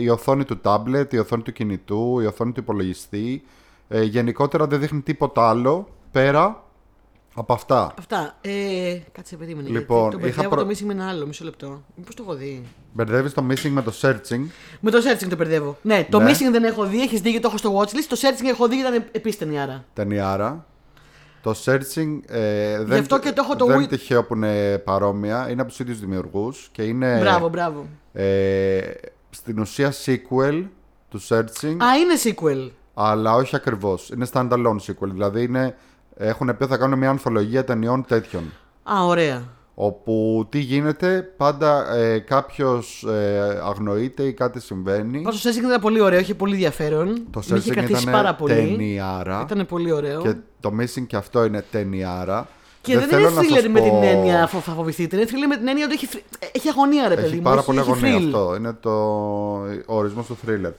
η οθόνη του τάμπλετ, η οθόνη του κινητού, η οθόνη του υπολογιστή. Γενικότερα δεν δείχνει τίποτα άλλο πέρα από αυτά. Κάτσε, περίμενε. Λοιπόν, γιατί το μπερδεύω το Missing με ένα άλλο, μισό λεπτό. Μήπως το έχω δει. Μπερδεύεις το Missing με το Searching. Με το Searching το μπερδεύω. Ναι, το Missing δεν έχω δει, έχεις δει και το έχω στο watchlist. Το Searching έχω δει και ήταν επίσης ταινιάρα. Το Searching δεν είναι τυχαίο που είναι παρόμοια. Είναι από τους ίδιους δημιουργούς και είναι. Μπράβο, μπράβο. Στην ουσία sequel του Searching. Α, είναι sequel. Αλλά όχι ακριβώς. Είναι standalone sequel. Δηλαδή είναι, έχουν πει θα κάνουν μια ανθολογία ταινιών τέτοιων. Α, ωραία. Όπου τι γίνεται, πάντα κάποιος αγνοείται ή κάτι συμβαίνει. Πάντως το Searching ήταν πολύ ωραίο, είχε πολύ ενδιαφέρον. Το Searching ήταν ταινιάρα. Ήταν πολύ ωραίο. Και το Missing και αυτό είναι ταινιάρα. Και δεν είναι thriller με την έννοια θα φοβηθείτε. Είναι thriller με την έννοια ότι έχει αγωνία, ρε παιδί μου. Έχει πάρα πολύ αγωνία αυτό. Είναι ο ορισμός του thriller.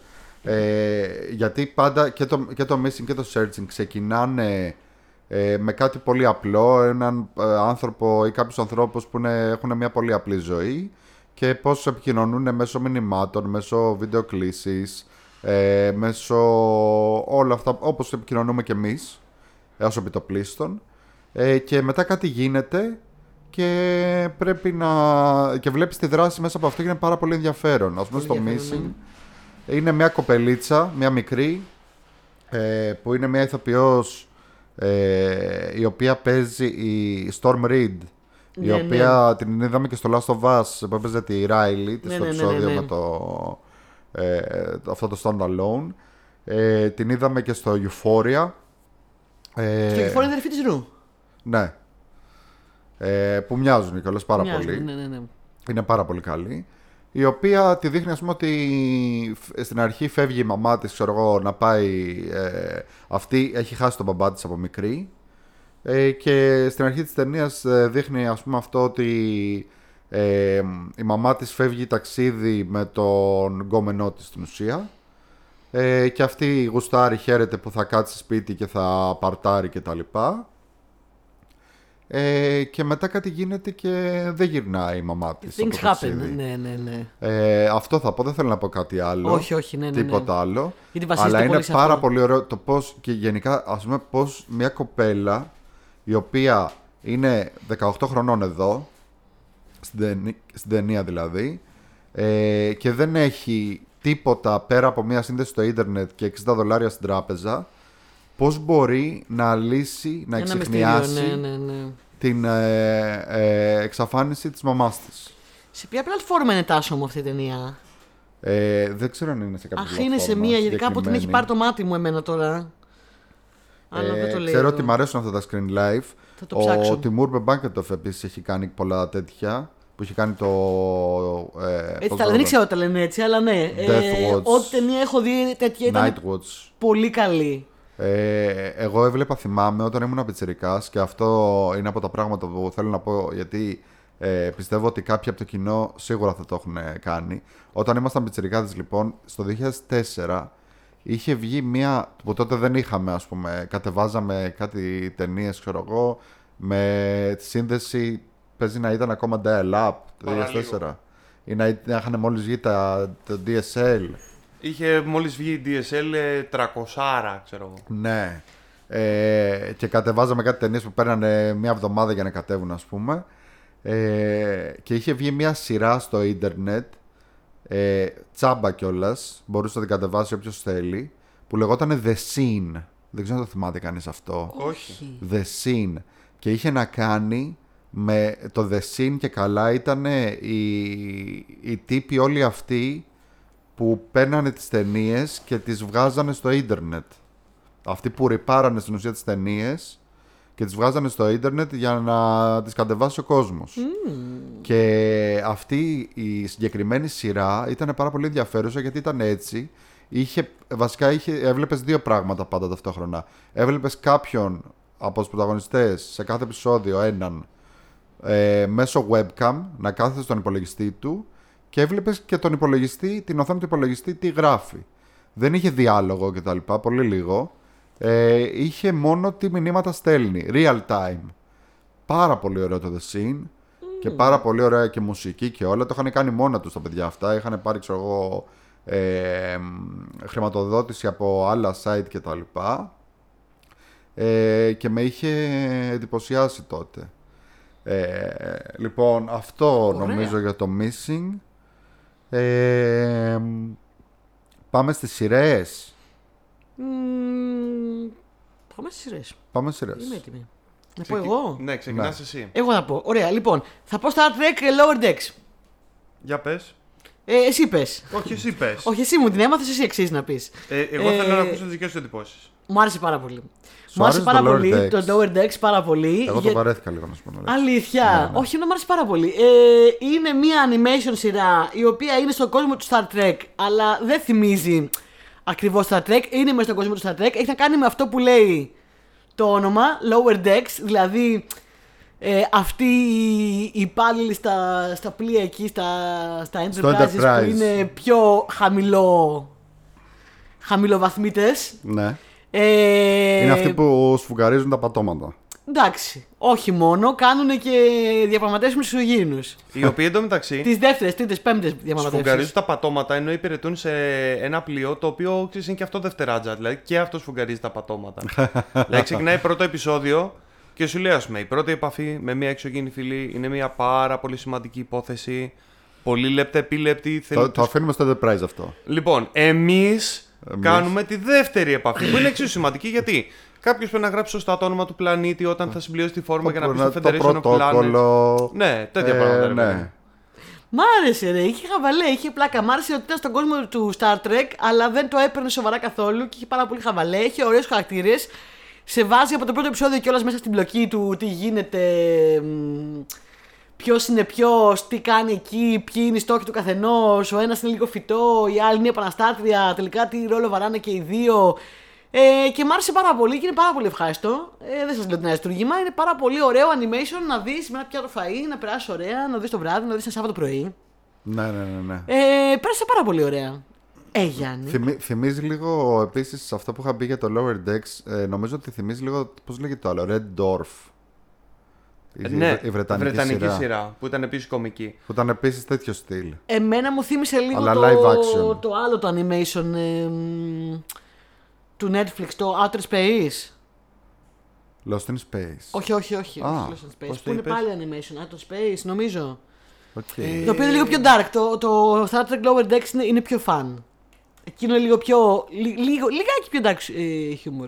Γιατί πάντα και το Missing και το Searching ξεκινάνε με κάτι πολύ απλό, έναν άνθρωπο ή κάποιους ανθρώπους που έχουν μια πολύ απλή ζωή και πώς επικοινωνούν μέσω μηνυμάτων, μέσω βιντεοκλήσεις, μέσω όλα αυτά, όπως επικοινωνούμε και εμείς, έως επιτοπλίστων. Και μετά κάτι γίνεται και πρέπει να... και βλέπεις τη δράση μέσα από αυτό και είναι πάρα πολύ ενδιαφέρον. Ας πούμε στο Missing είναι μια κοπελίτσα, μια μικρή, που είναι μια ηθοποιός, η οποία παίζει η Storm Reed, η οποία την είδαμε και στο Last of Us που έπαιζε τη Riley της στο επεισόδιο με αυτό το Stand Alone. Την είδαμε και στο Euphoria. Και Euphoria αδερφή της Ρου. Ναι, που μοιάζουν κιόλας πάρα πολύ. Είναι πάρα πολύ καλή. Η οποία τη δείχνει, ας πούμε, ότι στην αρχή φεύγει η μαμά της, ξέρω εγώ, να πάει. Αυτή έχει χάσει τον μπαμπά της από μικρή. Και στην αρχή της ταινίας δείχνει, ας πούμε, αυτό ότι η μαμά της φεύγει ταξίδι με τον γκόμενό της στην ουσία. Και αυτή γουστάρει, χαίρεται που θα κάτσει σπίτι και θα παρτάρει κτλ. Και μετά κάτι γίνεται και δεν γυρνάει η μαμά της. Things happen. Ναι. Αυτό θα πω, δεν θέλω να πω κάτι άλλο. Όχι, ναι. Τίποτα άλλο. Αλλά είναι πάρα πολύ ωραίο το πώς, και γενικά, ας πούμε, πώς μια κοπέλα η οποία είναι 18 χρονών εδώ, στην ταινία δηλαδή, και δεν έχει τίποτα πέρα από μια σύνδεση στο ίντερνετ και $60 στην τράπεζα, πώς μπορεί να λύσει, να εξεχνιάσει την εξαφάνιση της μαμάς της. Σε ποια πλατφόρμα είναι τάσο μου αυτή η ταινία? Δεν ξέρω αν είναι σε κάποια πλατφόρμα. Αχ, είναι σε μία, γιατί κάπου την έχει πάρει το μάτι μου εμένα τώρα. Δεν το λέω. Ξέρω ότι μου αρέσουν αυτά τα screen live. Θα το ψάξω. Ο Τιμούρ Μπεμπάνκετοφ επίσης έχει κάνει πολλά τέτοια. Που έχει κάνει το. Δεν ήξερα ότι τα λένε έτσι, αλλά ναι. Ό,τι ταινία έχω δει τέτοια ήταν πολύ καλή. Εγώ έβλεπα, θυμάμαι, όταν ήμουν πιτσιρικάς, και αυτό είναι από τα πράγματα που θέλω να πω, γιατί πιστεύω ότι κάποιοι από το κοινό σίγουρα θα το έχουν κάνει. Όταν ήμασταν πιτσιρικάδες, λοιπόν, στο 2004 είχε βγει μία που τότε δεν είχαμε, ας πούμε. Κατεβάζαμε κάτι ταινίες, ξέρω εγώ, με τη σύνδεση. Παίζει να ήταν ακόμα dial-up το 2004 ή να είχαν μόλις βγει το DSL. Είχε μόλις βγει η DSL 300, ξέρω εγώ. Ναι. Και κατεβάζαμε κάτι ταινίες που παίρνανε μια εβδομάδα για να κατέβουν, ας πούμε. Και είχε βγει μια σειρά στο ίντερνετ, τσάμπα κιόλας, μπορούσε να την κατεβάσει όποιος θέλει, που λεγόταν The Scene. Δεν ξέρω αν το θυμάται κανείς αυτό. Όχι. The Scene. Και είχε να κάνει με το The Scene και καλά ήταν οι τύποι όλοι αυτοί που παίρνανε τις ταινίες και τις βγάζανε στο ίντερνετ. Αυτοί που ριπάρανε στην ουσία τις ταινίες και τις βγάζανε στο ίντερνετ για να τις κατεβάσει ο κόσμος. Και αυτή η συγκεκριμένη σειρά ήταν πάρα πολύ ενδιαφέρουσα, γιατί ήταν έτσι. Έβλεπες δύο πράγματα πάντα ταυτόχρονα. Έβλεπες κάποιον από τους πρωταγωνιστές σε κάθε επεισόδιο, έναν, μέσω webcam να κάθεται στον υπολογιστή του. Και έβλεπες και τον υπολογιστή, την οθόνη του υπολογιστή, τι γράφει. Δεν είχε διάλογο κτλ. Πολύ λίγο. Είχε μόνο τι μηνύματα στέλνει. Real time. Πάρα πολύ ωραίο το The Scene. Και πάρα πολύ ωραία και μουσική και όλα. Το είχαν κάνει μόνα τους τα παιδιά αυτά. Είχαν πάρει, ξέρω εγώ, χρηματοδότηση από άλλα site κτλ. Και με είχε εντυπωσιάσει τότε. Λοιπόν, αυτό ωραία. Νομίζω για το Missing. Πάμε στις σειρές. Πάμε στις σειρές. Πάμε στις σειρές. Είμαι έτοιμη. Να πω εγώ. Ναι, ξεκινάς εσύ. Εγώ να πω. Ωραία, λοιπόν. Θα πω Star Trek Lower Decks. Για πες. Εσύ πες. Όχι, εσύ πες. Όχι, εσύ μου την έμαθες, εσύ εξής να πεις. Εγώ θέλω να ακούσω τις δικές σου εντυπώσεις. Μου άρεσε πάρα πολύ. Μου άρεσε πάρα πολύ το Lower Decks, πάρα πολύ. Εγώ το βαρέθηκα λίγο να σου πω. Αλήθεια. Ναι, ναι. Όχι, μου άρεσε πάρα πολύ. Είναι μια animation σειρά η οποία είναι στον κόσμο του Star Trek, αλλά δεν θυμίζει ακριβώς Star Trek. Είναι μέσα στον κόσμο του Star Trek. Έχει να κάνει με αυτό που λέει το όνομα, Lower Decks, δηλαδή αυτοί οι υπάλληλοι στα πλοία εκεί, στα Enterprise που είναι πιο χαμηλοβαθμίτες. Ναι. Είναι αυτοί που σφουγγαρίζουν τα πατώματα. Εντάξει, όχι μόνο, κάνουν και διαπραγματεύσεις με τους ισογύεινους. Οι οποίοι εντωμεταξύ. Τις δεύτερες, τρίτες, πέμπτες διαπραγματεύσεις. Σφουγγαρίζουν τα πατώματα ενώ υπηρετούν σε ένα πλοίο το οποίο είναι και αυτό δευτεράτζα. Δηλαδή και αυτό σφουγγαρίζει τα πατώματα. Δηλαδή ξεκινάει πρώτο επεισόδιο και σου λέει, ας πούμε, η πρώτη επαφή με μια εξωγήινη φυλή είναι μια πάρα πολύ σημαντική υπόθεση. Πολύ λεπτεπίλεπτη. Το αφήνουμε στο Enterprise αυτό. Λοιπόν, εμείς κάνουμε τη δεύτερη επαφή που είναι εξίσου σημαντική γιατί κάποιος πρέπει να γράψει σωστά το όνομα του πλανήτη όταν θα συμπληρώσει τη φόρμα για να πει στο Federation of Planets. Ναι, τέτοια πράγματα. Ναι. Μ' άρεσε, ρε. Είχε χαβαλέ, είχε πλάκα. Μ' άρεσε ότι ήταν στον κόσμο του Star Trek, αλλά δεν το έπαιρνε σοβαρά καθόλου και είχε πάρα πολύ χαβαλέ. Είχε ωραίους χαρακτήρες. Σε βάζει από το πρώτο επεισόδιο κιόλας μέσα στην μπλοκή του τι γίνεται. Ποιος είναι ποιος, τι κάνει εκεί, ποιοι είναι οι στόχοι του καθενός. Ο ένας είναι λίγο φυτό, η άλλη είναι επαναστάτρια. Τελικά τι ρόλο βαράνε και οι δύο. Και μ' άρεσε πάρα πολύ και είναι πάρα πολύ ευχάριστο. Δεν σας λέω την αριστούργημα. Είναι πάρα πολύ ωραίο animation να δεις με ένα πιάτο φαΐ, να περάσεις ωραία, να δεις το βράδυ, να δεις ένα Σάββατο πρωί. Ναι. Πέρασε πάρα πολύ ωραία. Γιάννη. Θυμίζει λίγο επίσης αυτό που είχα πει για το Lower Decks. Νομίζω ότι θυμίζει λίγο, πώς λέγεται το άλλο, Red Dwarf. Ναι, η Βρετανική σειρά που ήταν επίσης κομική. Που ήταν επίσης τέτοιο στυλ. Εμένα μου θύμισε λίγο το άλλο το animation του Netflix, το Outer Space. Lost in Space. Όχι. Lost in Space. Που είναι πάλι animation, Outer Space νομίζω. Okay. Το οποίο είναι λίγο πιο dark. Το Star Trek Lower Decks είναι πιο fun. Εκείνο είναι λίγο πιο. Λιγάκι πιο dark humor.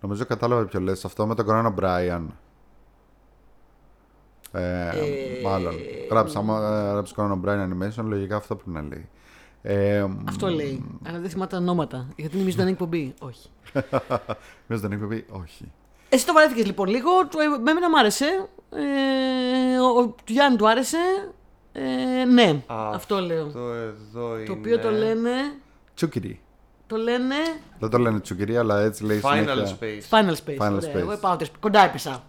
Νομίζω κατάλαβα ποιο λες. Αυτό με τον Conan O'Brien. Μάλλον. Γράψει Conan O'Brien animation, λογικά αυτό πρέπει να λέει. Αυτό λέει. Αλλά δεν θυμάται ονόματα. Γιατί νομίζω δεν είναι εκπομπή. Όχι. Εσύ το βαρέθηκες λοιπόν λίγο. Με εμένα μου άρεσε. Του Γιάννη του άρεσε. Ναι, αυτό λέω. Το οποίο το λένε. Τσούκιρι. Δεν το λένε τσουκυρί, αλλά έτσι λέει Final Space. Εγώ πάω κοντά έπεσα.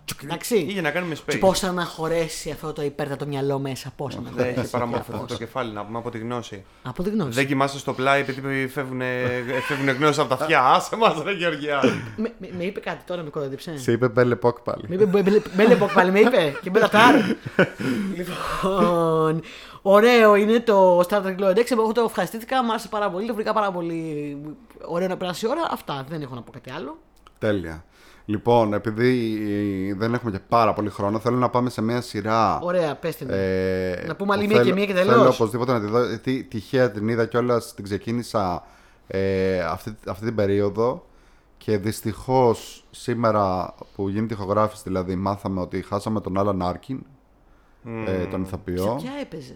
Είχε να κάνει με space. Πώς αναχωρέσει αυτό το υπέρτατο μυαλό μέσα, πώς αναχωρέσει. Δεν έχει παραμορφωθεί το κεφάλι, να πούμε από τη γνώση. Δεν κοιμάσαι στο πλάι επειδή φεύγουν γνώσεις από τα αυτιά. Άσε μας, ρε Γεωργιά. Με είπε κάτι τώρα, με κόντεψε. Σε είπε Μπέλεποκ πάλι. Με είπε και Μπελατάρ. Λοιπόν. Ωραίο είναι το Star Trek Lower Decks. Εγώ το ευχαριστήθηκα, μ' άρεσε πάρα πολύ. Το βρήκα πάρα πολύ ωραίο να περάσει η ώρα. Αυτά, δεν έχω να πω κάτι άλλο. Τέλεια. Λοιπόν, επειδή δεν έχουμε και πάρα πολύ χρόνο, θέλω να πάμε σε μια σειρά. Ωραία, πες την. Να πούμε άλλη μία και τελώς. Θέλω οπωσδήποτε να τη δω. Τυχαία την είδα κιόλας, την ξεκίνησα αυτή την περίοδο. Και δυστυχώς σήμερα που γίνεται η ηχογράφηση, δηλαδή μάθαμε ότι χάσαμε τον Alan Arkin. Τον ηθοποιό. Ποια έπαιζε.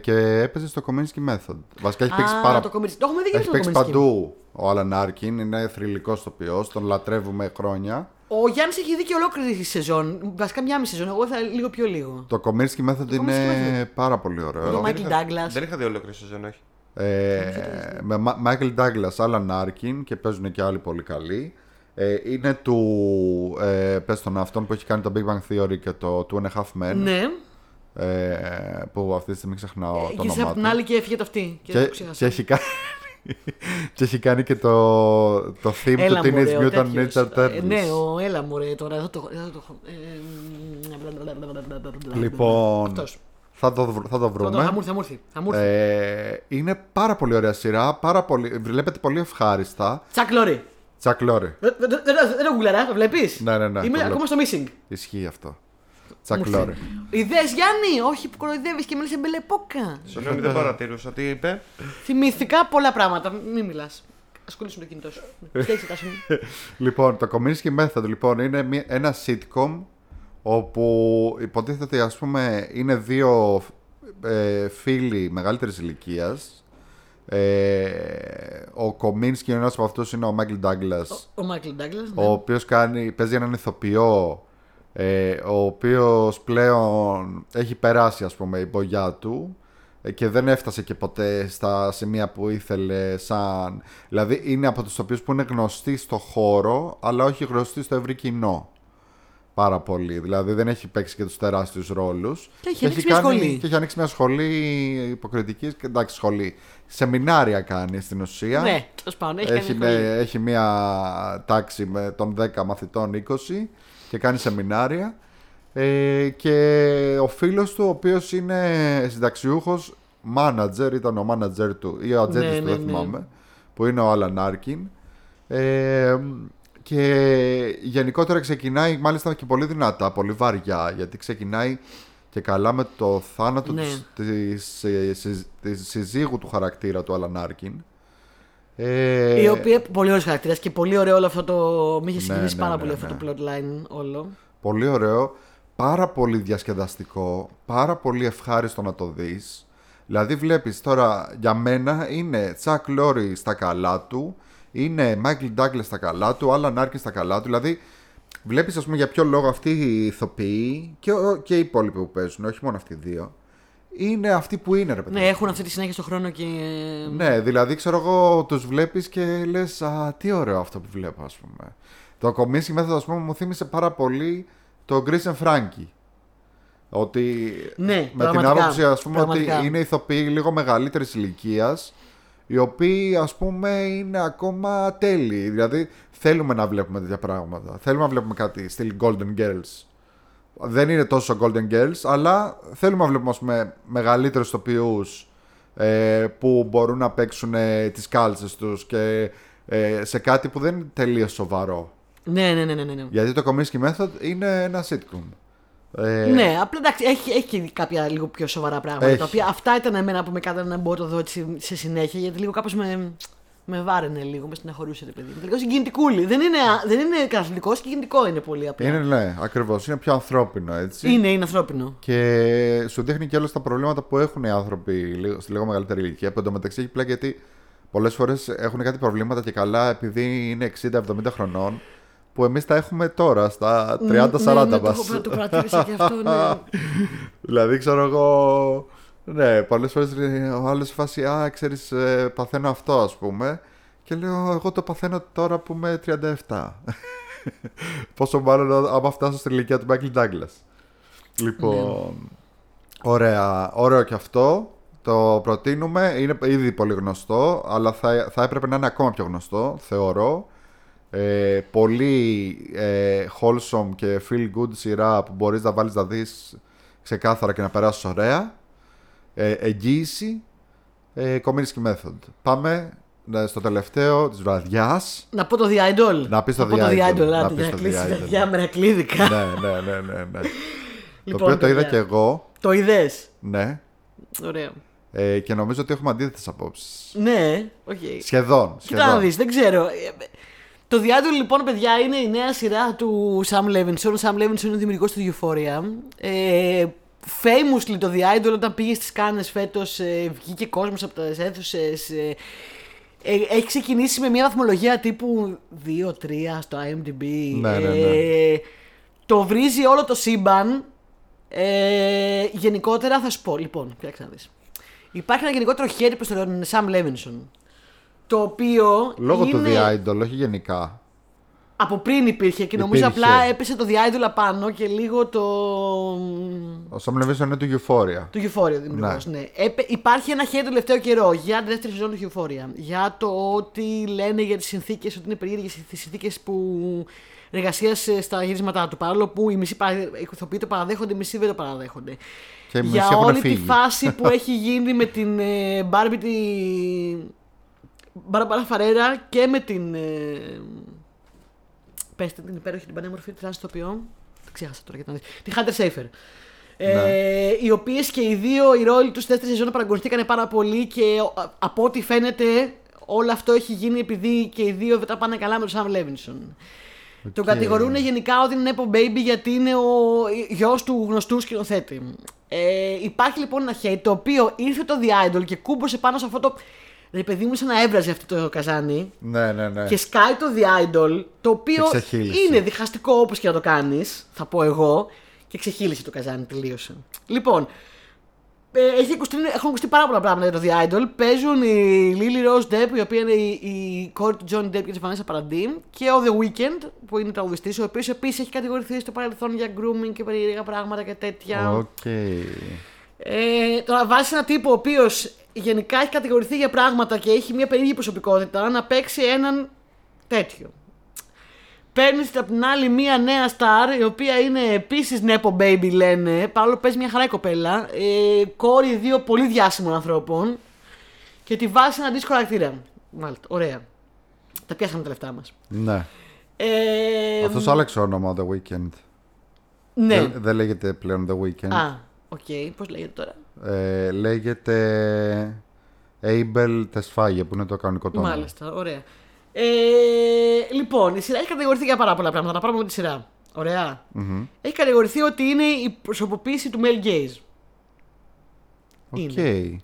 Και έπαιζε στο Kominsky Method. Βασικά έχει παίξει πάρα πολύ. Το έχουμε δει και αυτό. Έχει παίξει παντού ο Alan Arkin. Είναι θρυλικός ηθοποιός. Τον λατρεύουμε χρόνια. Ο Γιάννης έχει δει και ολόκληρη σεζόν. Βασικά μια μισή σεζόν. Εγώ θα λίγο πιο λίγο. Το Kominsky Method είναι πάρα πολύ ωραίο. Το Michael Douglas. Δεν είχα δει ολόκληρη σεζόν, όχι. Με Michael Douglas, Alan Arkin και παίζουν και άλλοι πολύ καλοί. Είναι του πες τον αυτόν που έχει κάνει το Big Bang Theory και το Two and a Half Men. Ναι. Που αυτή τη στιγμή ξεχνάω το όνομά του. Γύρισε απ' την άλλη και έφυγε το αυτή. Και έχει κάνει και το theme του Teenage Mutant Ninja Turtles. Ναι, έλα μωρέ τώρα εδώ το λοιπόν, θα το βρούμε. Θα μου έρθει. Είναι πάρα πολύ ωραία σειρά. Βλέπετε πολύ ευχάριστα. Τσακ Λόρι. Chuck Lorre. Δεν το γουγκλαρά, το βλέπεις. Ναι. Είμαι ακόμα στο Missing. Ισχύει αυτό. Chuck Lorre. Ιδέες Γιάννη, όχι που κοροϊδεύεις και μίλησε μπελεπόκα. Συγγνώμη, δεν παρατήρησα τι είπε. Θυμήθηκα πολλά πράγματα, μην μιλάς. Ασκούλησε το κινητό σου. Λοιπόν, το Community Method λοιπόν είναι ένα sitcom όπου υποτίθεται ότι ας πούμε είναι δύο φίλοι μεγαλύτερης ηλικίας. Ο Community, ένας από αυτούς είναι ο Michael Douglas. Ο οποίος παίζει έναν ηθοποιό, ο οποίος πλέον έχει περάσει ας πούμε η μπογιά του και δεν έφτασε και ποτέ στα σημεία που ήθελε σαν... Δηλαδή είναι από τους οποίους που είναι γνωστοί στο χώρο αλλά όχι γνωστοί στο ευρύ κοινό πάρα πολύ. Δηλαδή δεν έχει παίξει και τους τεράστιους ρόλους και έχει ανοίξει μια σχολή. Και έχει ανοίξει μια σχολή υποκριτικής. Εντάξει, σχολή. Σεμινάρια κάνει στην ουσία. Ναι, τέλος πάντων. Έχει μια τάξη με των 10 μαθητών 20 και κάνει σεμινάρια. Και ο φίλος του, ο οποίος είναι συνταξιούχος manager, ήταν ο μάνατζερ του ή ο ατζέντης του, δεν θυμάμαι, που είναι ο Alan Arkin. Και γενικότερα ξεκινάει μάλιστα και πολύ δυνατά, πολύ βαριά, γιατί ξεκινάει και καλά με το θάνατο της συζύγου του χαρακτήρα του Alan Arkin. Η οποία πολύ ωραίος χαρακτήρας και πολύ ωραίο όλο αυτό το... Μ' είχε συγκινήσει πάρα πολύ αυτό το plotline όλο. Πολύ ωραίο. Πάρα πολύ διασκεδαστικό, πάρα πολύ ευχάριστο να το δεις. Δηλαδή βλέπεις τώρα, για μένα είναι Chuck Lorre στα καλά του, είναι Michael Douglas στα καλά του, Alan Arkin στα καλά του. Δηλαδή βλέπεις ας πούμε για ποιο λόγο αυτοί οι ηθοποιοί και οι υπόλοιποι που παίζουν, όχι μόνο αυτοί οι δύο, είναι αυτοί που είναι, ρε παιδί. Ναι, έχουν αυτή τη συνέχεια στον χρόνο και... Ναι, δηλαδή ξέρω εγώ τους βλέπεις και λες τι ωραίο αυτό που βλέπω ας πούμε. Το κομίσι μέθοδο ας πούμε μου θύμισε πάρα πολύ το Grace and Frankie. Ότι ναι, με την άποψη ας πούμε πραγματικά, ότι είναι ηθοποιοί λίγο μεγαλύτερης ηλικίας, οι οποίοι ας πούμε είναι ακόμα τέλειοι. Δηλαδή θέλουμε να βλέπουμε τέτοια πράγματα. Θέλουμε να βλέπουμε κάτι στυλ Golden Girls. Δεν είναι τόσο Golden Girls, αλλά θέλουμε να βλέπουμε ας πούμε μεγαλύτερους ηθοποιούς που μπορούν να παίξουν τις κάλτσες τους και σε κάτι που δεν είναι τελείως σοβαρό. Ναι. Γιατί το Community Method είναι ένα sitcom. Ναι, απλά εντάξει, έχει κάποια λίγο πιο σοβαρά πράγματα. Έχει. Τα οποία αυτά ήταν εμένα που με κάνανε να μπορώ να το δω σε συνέχεια, γιατί λίγο κάπως με βάραινε λίγο, με στεναχωρούσε, ρε παιδί. Λίγο συγκινητικούλη. Δεν είναι καθλητικό, συγκινητικό είναι πολύ απλά. Είναι, ναι, ακριβώς. Είναι πιο ανθρώπινο, έτσι. Είναι ανθρώπινο. Και σου δείχνει και όλα τα προβλήματα που έχουν οι άνθρωποι στη λίγο μεγαλύτερη ηλικία. Που εντωμεταξύ έχει πλάκα γιατί πολλές φορές έχουν κάτι προβλήματα και καλά επειδή είναι 60-70 χρονών. Που εμείς τα έχουμε τώρα, στα 30-40 μας. Ναι, το παρατήρησα και αυτό, ναι. Δηλαδή, ξέρω εγώ... Ναι, πολλές φορές ο άλλος φάση, ξέρεις, παθαίνω αυτό, ας πούμε. Και λέω, εγώ το παθαίνω τώρα που είμαι 37. Πόσο μάλλον άμα φτάσω στην ηλικία του Michael Douglas. Λοιπόν, ωραίο και αυτό. Το προτείνουμε. Είναι ήδη πολύ γνωστό, αλλά θα έπρεπε να είναι ακόμα πιο γνωστό, θεωρώ. Πολύ wholesome και feel good σειρά που μπορείς να βάλεις να δεις ξεκάθαρα και να περάσεις ωραία. Εγγύηση. Community Method. Πάμε στο τελευταίο της βραδιάς. Να πω το The Idol. Να πεις το The Idol. Να πεις το The Idol. Για μερακλίδικα. Ναι. Λοιπόν, το οποίο το είδα και εγώ. Το είδες? Ναι. Ωραίο. Και νομίζω ότι έχουμε αντίθετες απόψεις. Ναι, οκ. Σχεδόν. Κοίτα να δεις, δεν ξέρω. Το The Idol, λοιπόν, παιδιά, είναι η νέα σειρά του Sam Levinson. Ο Sam Levinson είναι ο δημιουργός του Euphoria. Famously, το The Idol, όταν πήγε στις Κάνες φέτος, βγήκε κόσμος από τις αίθουσες. Έχει ξεκινήσει με μια βαθμολογία τύπου 2-3 στο IMDb. Ναι. Το βρίζει όλο το σύμπαν. Γενικότερα, θα σου πω, λοιπόν, κοιτάξτε να δεις. Υπάρχει ένα γενικότερο χέρι προς τον Sam Levinson. Το οποίο λόγω είναι... του The Idol, όχι γενικά. Από πριν υπήρχε και νομίζω απλά έπεσε το The Idol απάνω και λίγο το... Ο Sam Levinson είναι του Euphoria. Του Euphoria, δημιουργός, ναι. Υπάρχει ένα χέρι το τελευταίο καιρό για τη δεύτερη σεζόν του Euphoria. Για το ότι λένε για τις συνθήκες, ότι είναι περίεργες τις συνθήκες που... εργασίας στα γυρίσματά του. Παρόλο που οι μισοί ηθοποιοί το παραδέχονται, οι μισοί δεν το παραδέχονται. Και για όλη φύγει. Τη φάση που έχει γίνει με την Barbie τη... Μπαραμπάρα Φαρέρα και με την. Πέστε την υπέροχη, την πανέμορφη, τη τρανς ηθοποιό. Την ξέχασα τώρα γιατί να δεις. Τη Χάντερ Σέιφερ. Οι οποίε και οι δύο οι ρόλοι του στη δεύτερη σεζόν παραγωνιστήκανε πάρα πολύ και από ό,τι φαίνεται όλο αυτό έχει γίνει επειδή και οι δύο τα πάνε καλά με τον Sam Levinson. Okay. Τον κατηγορούν γενικά ότι είναι Nepo Baby γιατί είναι ο γιος του γνωστού σκηνοθέτη. Υπάρχει λοιπόν ένα hate το οποίο ήρθε το The Idol και κούμπωσε πάνω σε αυτό το. Ρε παιδί μου, σαν να έβραζε αυτό το καζάνι. Ναι, ναι, ναι. Και σκάει το The Idol, το οποίο είναι διχαστικό όπως και να το κάνεις, θα πω εγώ. Και ξεχύλισε το καζάνι, τελείωσε. Λοιπόν, έχουν ακουστεί πάρα πολλά πράγματα για το The Idol. Παίζουν η Lily Rose Depp, η οποία είναι η κόρη του Johnny Depp και της Vanessa Paradis, και ο The Weeknd, που είναι τραγουδιστής, ο οποίος επίσης έχει κατηγορηθεί στο παρελθόν για grooming και περίεργα πράγματα και τέτοια. Okay. Τώρα βάζει έναν τύπο ο οποίος γενικά έχει κατηγορηθεί για πράγματα και έχει μια περίεργη προσωπικότητα να παίξει έναν τέτοιο. Παίρνει από την άλλη μία νέα στάρ, η οποία είναι επίσης Nepo Baby λένε, παρόλο παίζει μια χαρά η κοπέλα, κόρη δύο πολύ διάσημων ανθρώπων και τη βάζει έναν αντίστοιχο χαρακτήρα. Μάλιστα, ωραία. Τα πιάσαμε τα λεφτά μας. Ναι. Αυτός άλλαξε όνομα The Weeknd. Ναι. Δεν λέγεται πλέον The Weeknd. Α, οκ. Πώς λέγεται τώρα? Λέγεται Abel Tesfaye που είναι το κανονικό τόνο. Μάλιστα, ωραία. Λοιπόν, η σειρά έχει κατηγορηθεί για πάρα πολλά πράγματα. Να πάρουμε με τη σειρά. Ωραία. Mm-hmm. Έχει κατηγορηθεί ότι είναι η προσωποποίηση του male gaze. Okay.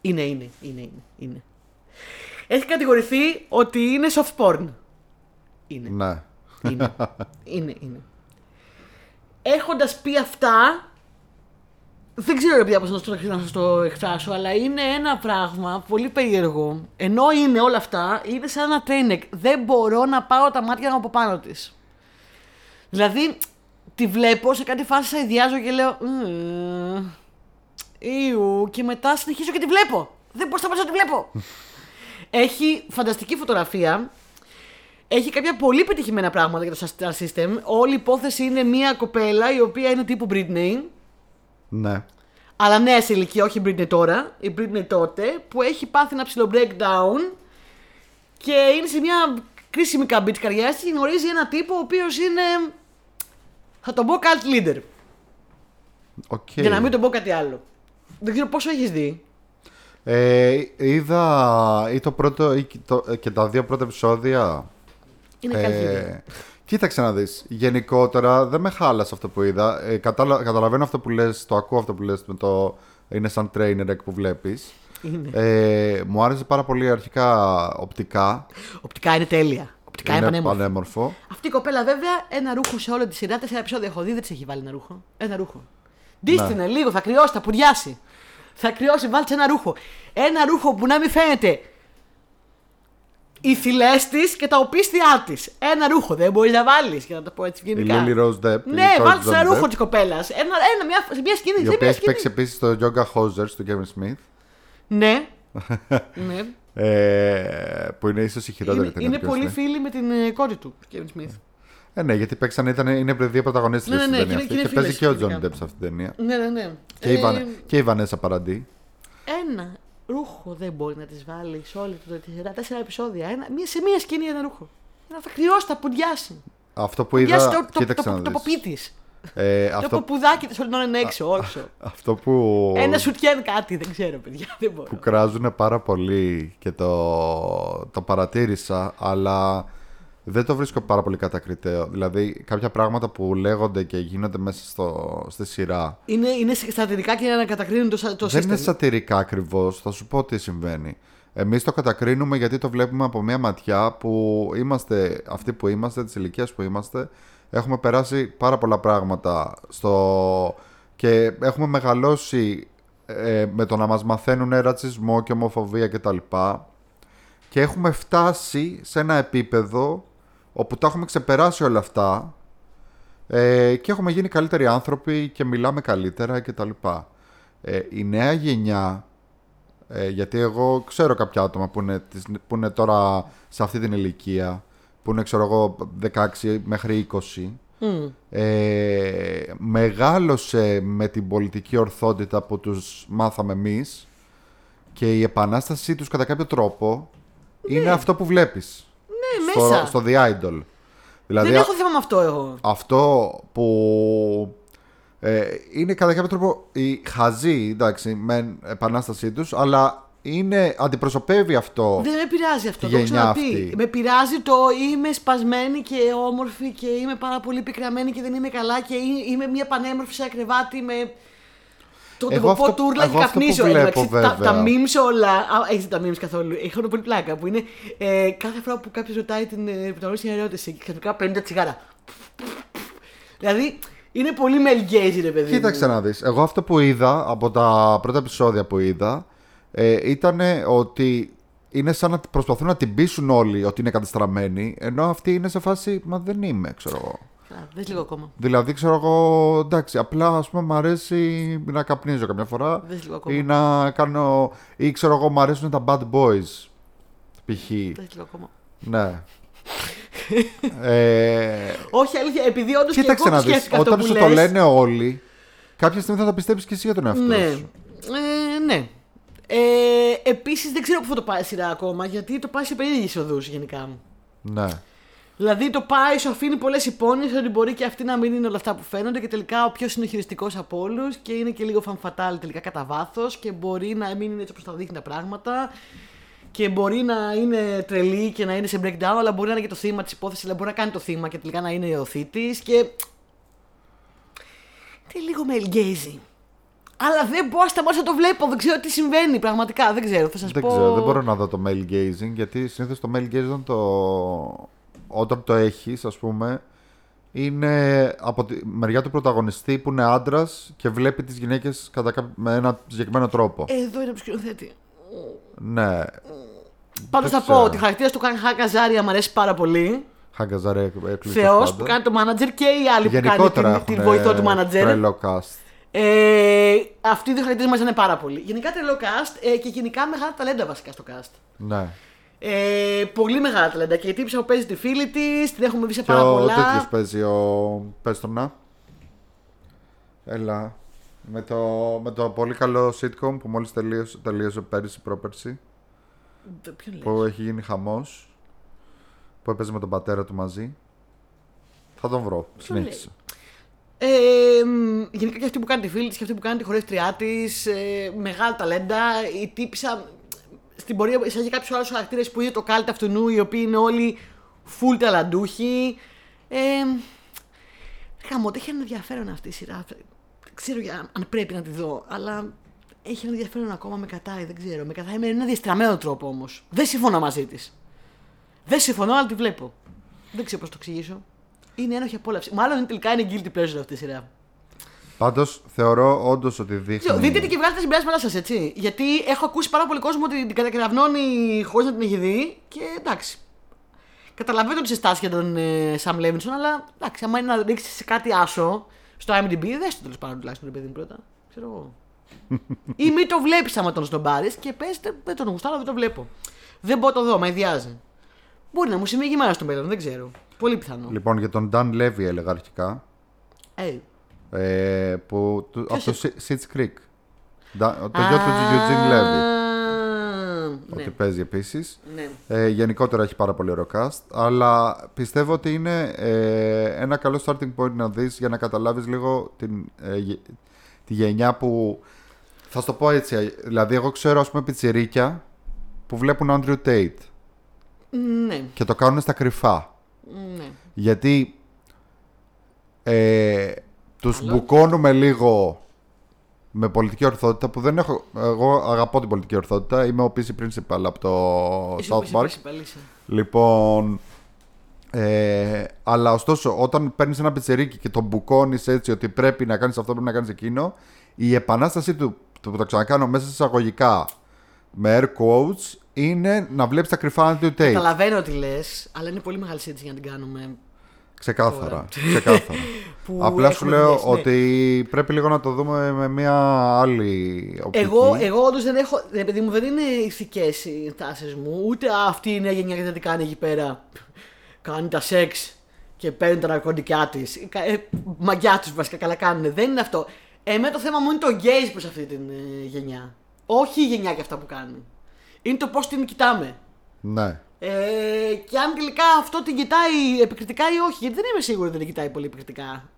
Είναι. Έχει κατηγορηθεί ότι είναι soft porn. Είναι. Ναι. Είναι. Έχοντας πει αυτά, δεν ξέρω επειδή να σας το εκφράσω, αλλά είναι ένα πράγμα πολύ περίεργο. Ενώ είναι όλα αυτά, είναι σαν ένα τρέινεκ. Δεν μπορώ να πάρω τα μάτια μου από πάνω της. Δηλαδή, τη βλέπω σε κάτι φάση, αειδιάζω και λέω Ιου, και μετά συνεχίζω και τη βλέπω. Δεν μπορώ να τη βλέπω. Έχει φανταστική φωτογραφία. Έχει κάποια πολύ πετυχημένα πράγματα για το Star System. Όλη η υπόθεση είναι μια κοπέλα η οποία είναι τύπου Britney. Ναι. Αλλά νέα σε ηλικία, όχι η Britney τώρα, η Britney τότε, που έχει πάθει ένα ψηλό breakdown και είναι σε μια κρίσιμη καμπή της καριέρας της και γνωρίζει έναν τύπο ο οποίος είναι, θα τον πω, cult leader. Okay. Για να μην τον πω κάτι άλλο. Δεν ξέρω πόσο έχεις δει. Είδα ή το πρώτο και τα δύο πρώτα επεισόδια. Είναι cult leader. Κοίταξε να δεις. Γενικότερα δεν με χάλασε αυτό που είδα. Καταλαβαίνω αυτό που λες, το ακούω αυτό που λες με το είναι σαν trainer που βλέπεις. Μου άρεσε πάρα πολύ αρχικά οπτικά. Οπτικά είναι τέλεια. Οπτικά είναι πανέμορφο. Αυτή η κοπέλα βέβαια ένα ρούχο σε όλη τη σειρά. 4 επεισόδια έχω δει, δεν της έχει βάλει ένα ρούχο. Ένα ρούχο. Ντίστηνε λίγο, θα κρυώσει, θα πουριάσει. Θα κρυώσει, βάλει ένα ρούχο. Ένα ρούχο που να μην φαίνεται οι θηλές της και τα οπίστια της. Ένα ρούχο δεν μπορείς να βάλεις, για να το πω έτσι γενικά. Η Lily Rose Depp. Ναι, βάλεις ένα ρούχο της κοπέλας. Σε μια σκηνή. Η οποία έχει παίξει επίσης το Yoga Hosers του Kevin Smith. Ναι. Ναι. Που είναι ίσως η χειρότερη. Είναι πολύ φίλη με την κόρη του Kevin Smith. Ναι, γιατί είναι δύο πρωταγωνίστρες στην ταινία αυτή. Και παίζει και ο Johnny Depp σε αυτήν την ταινία. Ναι. Και η Vanessa Paradis. Ένα ρούχο δεν μπορεί να τις βάλει όλη τη σειρά. 4 επεισόδια. Σε μία σκηνή ένα ρούχο. Θα κρυώσει, θα πουντιάσει. Αυτό που είδα. Το ποπί της. Το ποπουδάκι της όλη την ώρα είναι έξω. Αυτό που. Ένα σουτιέν κάτι, δεν ξέρω, παιδιά. Δεν μπορώ. Που κράζουν πάρα πολύ και το παρατήρησα, αλλά δεν το βρίσκω πάρα πολύ κατακριτέο. Δηλαδή, κάποια πράγματα που λέγονται και γίνονται μέσα στη σειρά. Είναι σατυρικά και να κατακρίνουν το σύστημα. Δεν είναι σατυρικά ακριβώς. Θα σου πω τι συμβαίνει. Εμείς το κατακρίνουμε γιατί το βλέπουμε από μια ματιά που είμαστε αυτοί που είμαστε, της ηλικίας που είμαστε. Έχουμε περάσει πάρα πολλά πράγματα και έχουμε μεγαλώσει με το να μας μαθαίνουν ρατσισμό και ομοφοβία κτλ. Και έχουμε φτάσει σε ένα επίπεδο όπου τα έχουμε ξεπεράσει όλα αυτά και έχουμε γίνει καλύτεροι άνθρωποι και μιλάμε καλύτερα και τα λοιπά. Η νέα γενιά, γιατί εγώ ξέρω κάποια άτομα που είναι τώρα σε αυτή την ηλικία, που είναι ξέρω εγώ 16 μέχρι 20, μεγάλωσε με την πολιτική ορθότητα που τους μάθαμε εμείς και η επανάστασή τους κατά κάποιο τρόπο είναι αυτό που βλέπεις. Ναι, μέσα. Στο The Idol. Δηλαδή, δεν έχω θέμα με αυτό εγώ. Αυτό που είναι κατά κάποιο τρόπο οι χαζοί, εντάξει, με επανάστασή τους, αλλά είναι, αντιπροσωπεύει αυτό. Δεν με πειράζει αυτό, το ξαναπεί. Με πειράζει το είμαι σπασμένη και όμορφη και είμαι πάρα πολύ πικραμένη και δεν είμαι καλά και είμαι μια πανέμορφη σε κρεβάτι με... Το τυποπό τουρλα και καπνίζω. Τα memes όλα. Έχετε τα memes καθόλου? Έχουν πολύ πλάκα που είναι κάθε φορά που κάποιος ρωτάει την πρωταγωνίστρια ερώτηση και ξαφνικά 50 τσιγάρα. Δηλαδή είναι πολύ Mel Gaze, ρε παιδί. Κοίταξε να δεις. Εγώ αυτό που είδα από τα πρώτα επεισόδια που είδα ήταν ότι είναι σαν να προσπαθούν να την πείσουν όλοι ότι είναι κατεστραμμένη, ενώ αυτή είναι σε φάση μα δεν είμαι, ξέρω εγώ. Δες λίγο ακόμα. Δηλαδή, ξέρω εγώ, εντάξει, απλά ας πούμε μου αρέσει να καπνίζω καμιά φορά. Δες λίγο ακόμα. Ή να κάνω. Ή ξέρω εγώ, μου αρέσουν τα bad boys. Π.χ. Δες λίγο ακόμα. Ναι. Όχι, αλήθεια, επειδή όντως και εγώ το σκέφτηκα. Όταν σου το λένε όλοι, κάποια στιγμή θα τα πιστέψεις και εσύ για τον εαυτό σου. Ναι. Ναι. Επίσης, δεν ξέρω πού θα το πάει σειρά ακόμα, γιατί το πάει σε περίεργες οδούς γενικά. Ναι. Δηλαδή το πάει, σου αφήνει πολλές υπόνοιες ότι μπορεί και αυτή να μην είναι όλα αυτά που φαίνονται και τελικά ο πιο συνοχειριστικός από όλους και είναι και λίγο fan fatal τελικά κατά βάθος και μπορεί να μην είναι έτσι όπως τα δείχνει τα πράγματα και μπορεί να είναι τρελή και να είναι σε breakdown, αλλά μπορεί να είναι και το θύμα της υπόθεσης, αλλά μπορεί να κάνει το θύμα και τελικά να είναι η οθή της και... Είναι λίγο μελγκέζι. Αλλά δεν μπορώ να σταματήσω να το βλέπω. Δεν ξέρω τι συμβαίνει πραγματικά. Δεν ξέρω, θα σας πω. Ξέρω, δεν μπορώ να δω το male gazing, γιατί συνήθως το male gazing όταν το έχεις, ας πούμε, είναι από τη μεριά του πρωταγωνιστή που είναι άντρας και βλέπει τις γυναίκες με ένα συγκεκριμένο τρόπο. Εδώ είναι από σκηνοθέτη. Ναι. Πάντως θα πω ότι ο χαρακτήρας του κάνει Χαγκαζάρια, μου αρέσει πάρα πολύ. Χαγκαζάρια, έκλεισε. Θεός που κάνει το manager και οι άλλοι που κάνει τη βοηθό του manager. Αυτοί οι δύο χαρακτήρες μας είναι πάρα πολύ. Γενικά τρελό cast και γενικά μεγάλα ταλέντα βασικά στο cast. Ναι. Πολύ μεγάλα ταλέντα. Και η τύψα που παίζει τη φίλη της, την έχουμε δει σε πάρα πολλά. Και ο τέτοιος παίζει Πες τον να. Έλα. Με το πολύ καλό sitcom που μόλις τελείωσε πέρυσι-πρόπερσι. Που λες? Έχει γίνει χαμός. Που έπαιζε με τον πατέρα του μαζί. Θα τον βρω. Συνέχισε. Γενικά και αυτή που κάνει τη φίλη της και αυτή που κάνει τη χορεύτριά της. Μεγάλα ταλέντα. Η τύψα... Στην πορεία εισάγει κάποιου άλλου χαρακτήρε που είναι το κάλτ αυτού νου, οι οποίοι είναι όλοι full ταλαντούχοι. Χαμότι, έχει ένα ενδιαφέρον αυτή η σειρά. Ξέρω αν πρέπει να τη δω, αλλά έχει ένα ενδιαφέρον ακόμα. Με κατάει, δεν ξέρω. Με κατάει με ένα διαστραμμένο τρόπο όμως. Δεν συμφωνώ μαζί της. Δεν συμφωνώ, αλλά τη βλέπω. Δεν ξέρω πώς το εξηγήσω. Είναι ένοχη απόλαυση. Μάλλον τελικά είναι guilty pleasure αυτή η σειρά. Πάντως θεωρώ όντως ότι δείχνει. Δείτε την και βγάλετε τα συμπεράσματά σας, έτσι. Γιατί έχω ακούσει πάρα πολύ κόσμο ότι την κατακραυνώνει χωρίς να την έχει δει και εντάξει. Καταλαβαίνω τις συστάσεις για τον Sam Levinson, αλλά εντάξει, άμα είναι να ρίξεις σε κάτι άσο στο IMDb, δες το τέλος πάντων τουλάχιστον, παιδί μου πρώτα. Ξέρω εγώ. Ή μην το βλέπεις άμα τον στον πάρεις και πες δεν τον γουστάρω, δεν το βλέπω. Δεν μπορώ το δω, μα ιδιάζει. Μπορεί να μου συμβεί γυμάνα στο μέλλον, δεν ξέρω. Πολύ πιθανό. Λοιπόν, για τον Dan Levy έλεγα αρχικά. Από το Sitch Creek. Το γιο του Eugene Levy. Ότι παίζει επίσης. Γενικότερα έχει πάρα πολύ ωραίο cast. Αλλά πιστεύω ότι είναι ένα καλό starting point να δεις για να καταλάβεις λίγο τη γενιά που. Θα σου το πω έτσι. Δηλαδή, εγώ ξέρω, ας πούμε, πιτσιρίκια που βλέπουν Andrew Tate. Ναι. Και το κάνουν στα κρυφά. Ναι. Γιατί. Τους μπουκώνουμε λίγο με πολιτική ορθότητα που δεν έχω. Εγώ αγαπώ την πολιτική ορθότητα. Είμαι ο PC Principal από το South Park. Λοιπόν. Αλλά ωστόσο, όταν παίρνεις ένα πιτσερίκι και τον μπουκώνεις έτσι ότι πρέπει να κάνεις αυτό, πρέπει να κάνεις εκείνο, η επανάσταση του που το ξανακάνω μέσα σε εισαγωγικά με air quotes είναι να βλέπεις τα κρυφά του Tate. Καταλαβαίνω τι λες, αλλά είναι πολύ μεγάλη σύντηση για να την κάνουμε. Ξεκάθαρα. Απλά σου λέω ότι πρέπει λίγο να το δούμε με μια άλλη οπτική. Εγώ όντως δεν έχω. Επειδή μου δεν είναι ηθικές οι τάσεις μου, ούτε αυτή η νέα γενιά γιατί δεν κάνει εκεί πέρα. Κάνει τα σεξ και παίρνει τα ναρκωτικά τη. Μαγιά του βασικά, καλά κάνουν. Δεν είναι αυτό. Εμένα το θέμα μου είναι το gaze προς αυτή την γενιά. Όχι η γενιά και αυτά που κάνει. Είναι το πώς την κοιτάμε. Ναι. Και αν τελικά αυτό την κοιτάει επικριτικά ή όχι, γιατί δεν είμαι σίγουρη ότι την κοιτάει πολύ επικριτικά.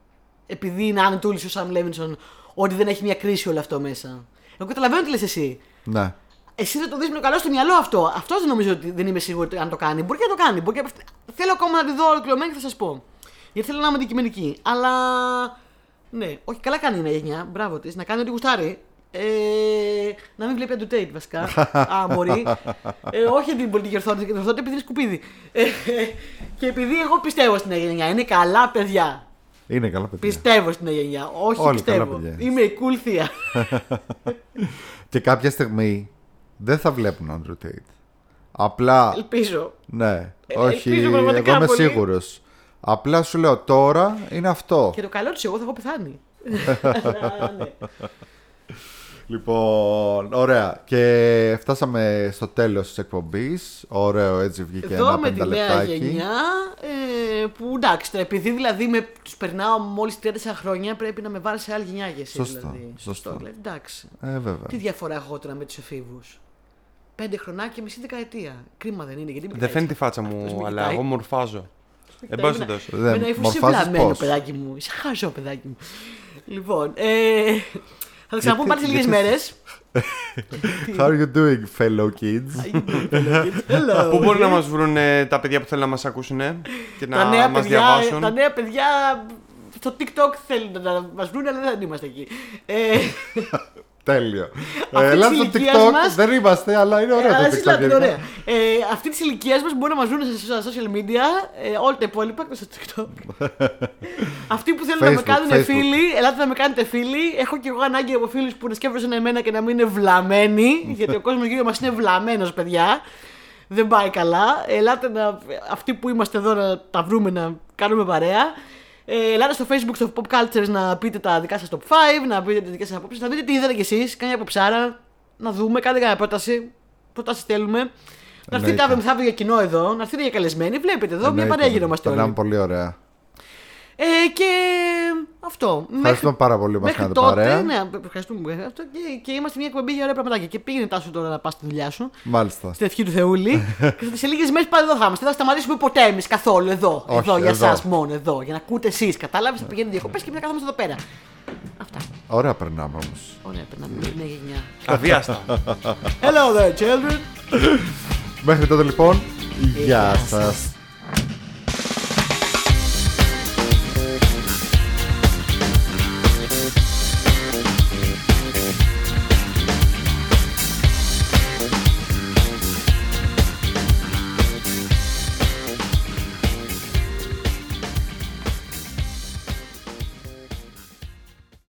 Επειδή είναι άνετούλης ο Σαμ Λέβινσον, ότι δεν έχει μια κρίση όλο αυτό μέσα. Εγώ καταλαβαίνω τι λες εσύ. Ναι. Εσύ δεν το δεις με το καλό στο μυαλό αυτό. Αυτό δεν νομίζω ότι δεν είμαι σίγουρη αν το κάνει. Μπορεί και να το κάνει. Μπορεί και... Θέλω ακόμα να τη δω ολοκληρωμένη και θα σας πω. Γιατί θέλω να είμαι αντικειμενική. Αλλά. Ναι, όχι, καλά κάνει η νέα γενιά. Μπράβο της. Να κάνει ό,τι γουστάρει. Να μην βλέπει Andrew Tate βασικά. Αν μπορεί. Όχι την πολιτική ορθότητα, επειδή είναι σκουπίδι. Και επειδή εγώ πιστεύω στην νέα γενιά. Είναι καλά παιδιά. Είναι καλά παιδιά. Πιστεύω στην νέα γενιά. Όχι, όλοι πιστεύω. Είμαι η cool θεία. Και κάποια στιγμή. Δεν θα βλέπουν Andrew Tate. Απλά. Ελπίζω. Ναι. Όχι, ελπίζω, εγώ είμαι σίγουρος. Απλά σου λέω τώρα είναι αυτό. Και το καλό της, εγώ θα έχω πεθάνει. Ναι. Λοιπόν, ωραία. Και φτάσαμε στο τέλος της εκπομπής. Ωραίο, έτσι βγήκε εδώ ένα 50 λεπτάκι. Εδώ με τη νέα γενιά, που εντάξει, επειδή δηλαδή τους περνάω μόλις 3-4 χρόνια, πρέπει να με βάλεις σε άλλη γενιά για εσύ. Σωστό, δηλαδή. Σωστό. Δηλαδή, εντάξει. Βέβαια. Τι διαφορά έχω τώρα με τους εφήβους. 5 χρονάκια και μισή δεκαετία. Κρίμα δεν είναι, γιατί δεν φαίνεται τη φάτσα μου, αλλά εγώ μορφάζω. Εμπάσχοντας. Δεν μορφάζεις παιδάκι μου. Είσαι χάζο, παιδάκι μου. Λοιπόν, θα τα ξαναπούμε πάλι σε λίγες μέρες. How are you doing, fellow kids? Πού μπορεί να μας βρουν τα παιδιά που θέλουν να μας ακούσουν και να μας διαβάσουν? Τα νέα παιδιά στο TikTok θέλουν να μας βρουν, αλλά δεν είμαστε εκεί. Τέλειο. Ελάτε στο TikTok, μας... δεν είμαστε, αλλά είναι ωραίο το TikTok. Αυτή τη ηλικία μας μπορεί να μας βρουν στα social media, όλα τα υπόλοιπα και στο TikTok. Αυτοί που θέλουν Facebook, να με κάνουν Facebook. Φίλοι, ελάτε να με κάνετε φίλοι. Έχω και εγώ ανάγκη από φίλους που να σκέφτονται εμένα και να μην είναι βλαμμένοι, γιατί ο κόσμος γύρω μας είναι βλαμμένος, παιδιά. Δεν πάει καλά. Ελάτε να... αυτοί που είμαστε εδώ να τα βρούμε, να κάνουμε παρέα. Ελάτε στο Facebook, στο Pop Cultures να πείτε τα δικά σας top 5, να πείτε τις δικές σας απόψεις, να δείτε τι είδατε κι εσείς, κάνει αποψάρα, να δούμε, κάντε κανένα πρόταση, προτάσεις θέλουμε. Να έρθετε αύριο μεθαύριο για κοινό εδώ, να έρθετε για καλεσμένοι, βλέπετε εδώ, μια παρέα γινόμαστε όλοι. Περνάμε πολύ ωραία. Και αυτό. Ευχαριστούμε πάρα πολύ που μας κάνετε παρέα. Ναι, ευχαριστούμε. Και είμαστε μια εκπομπή για ωραία πραγματάκια. Και πήγαινε Τάσο τώρα να πας στη δουλειά σου. Μάλιστα. Στην ευχή του Θεούλη. Και σε λίγες μέρες πάλι εδώ θα είμαστε. Δεν θα σταματήσουμε ποτέ εμείς καθόλου εδώ. Όχι, εδώ για εσάς μόνο, εδώ. Για να ακούτε εσείς. Κατάλαβες, θα πηγαίνετε διακοπές και μετά καθόμαστε εδώ πέρα. Αυτά. Ωραία περνάμε όμως. Ωραία περνάμε. Ναι, γενιά. Αβίαστα. Hello there, children. Μέχρι τότε λοιπόν, γεια σας.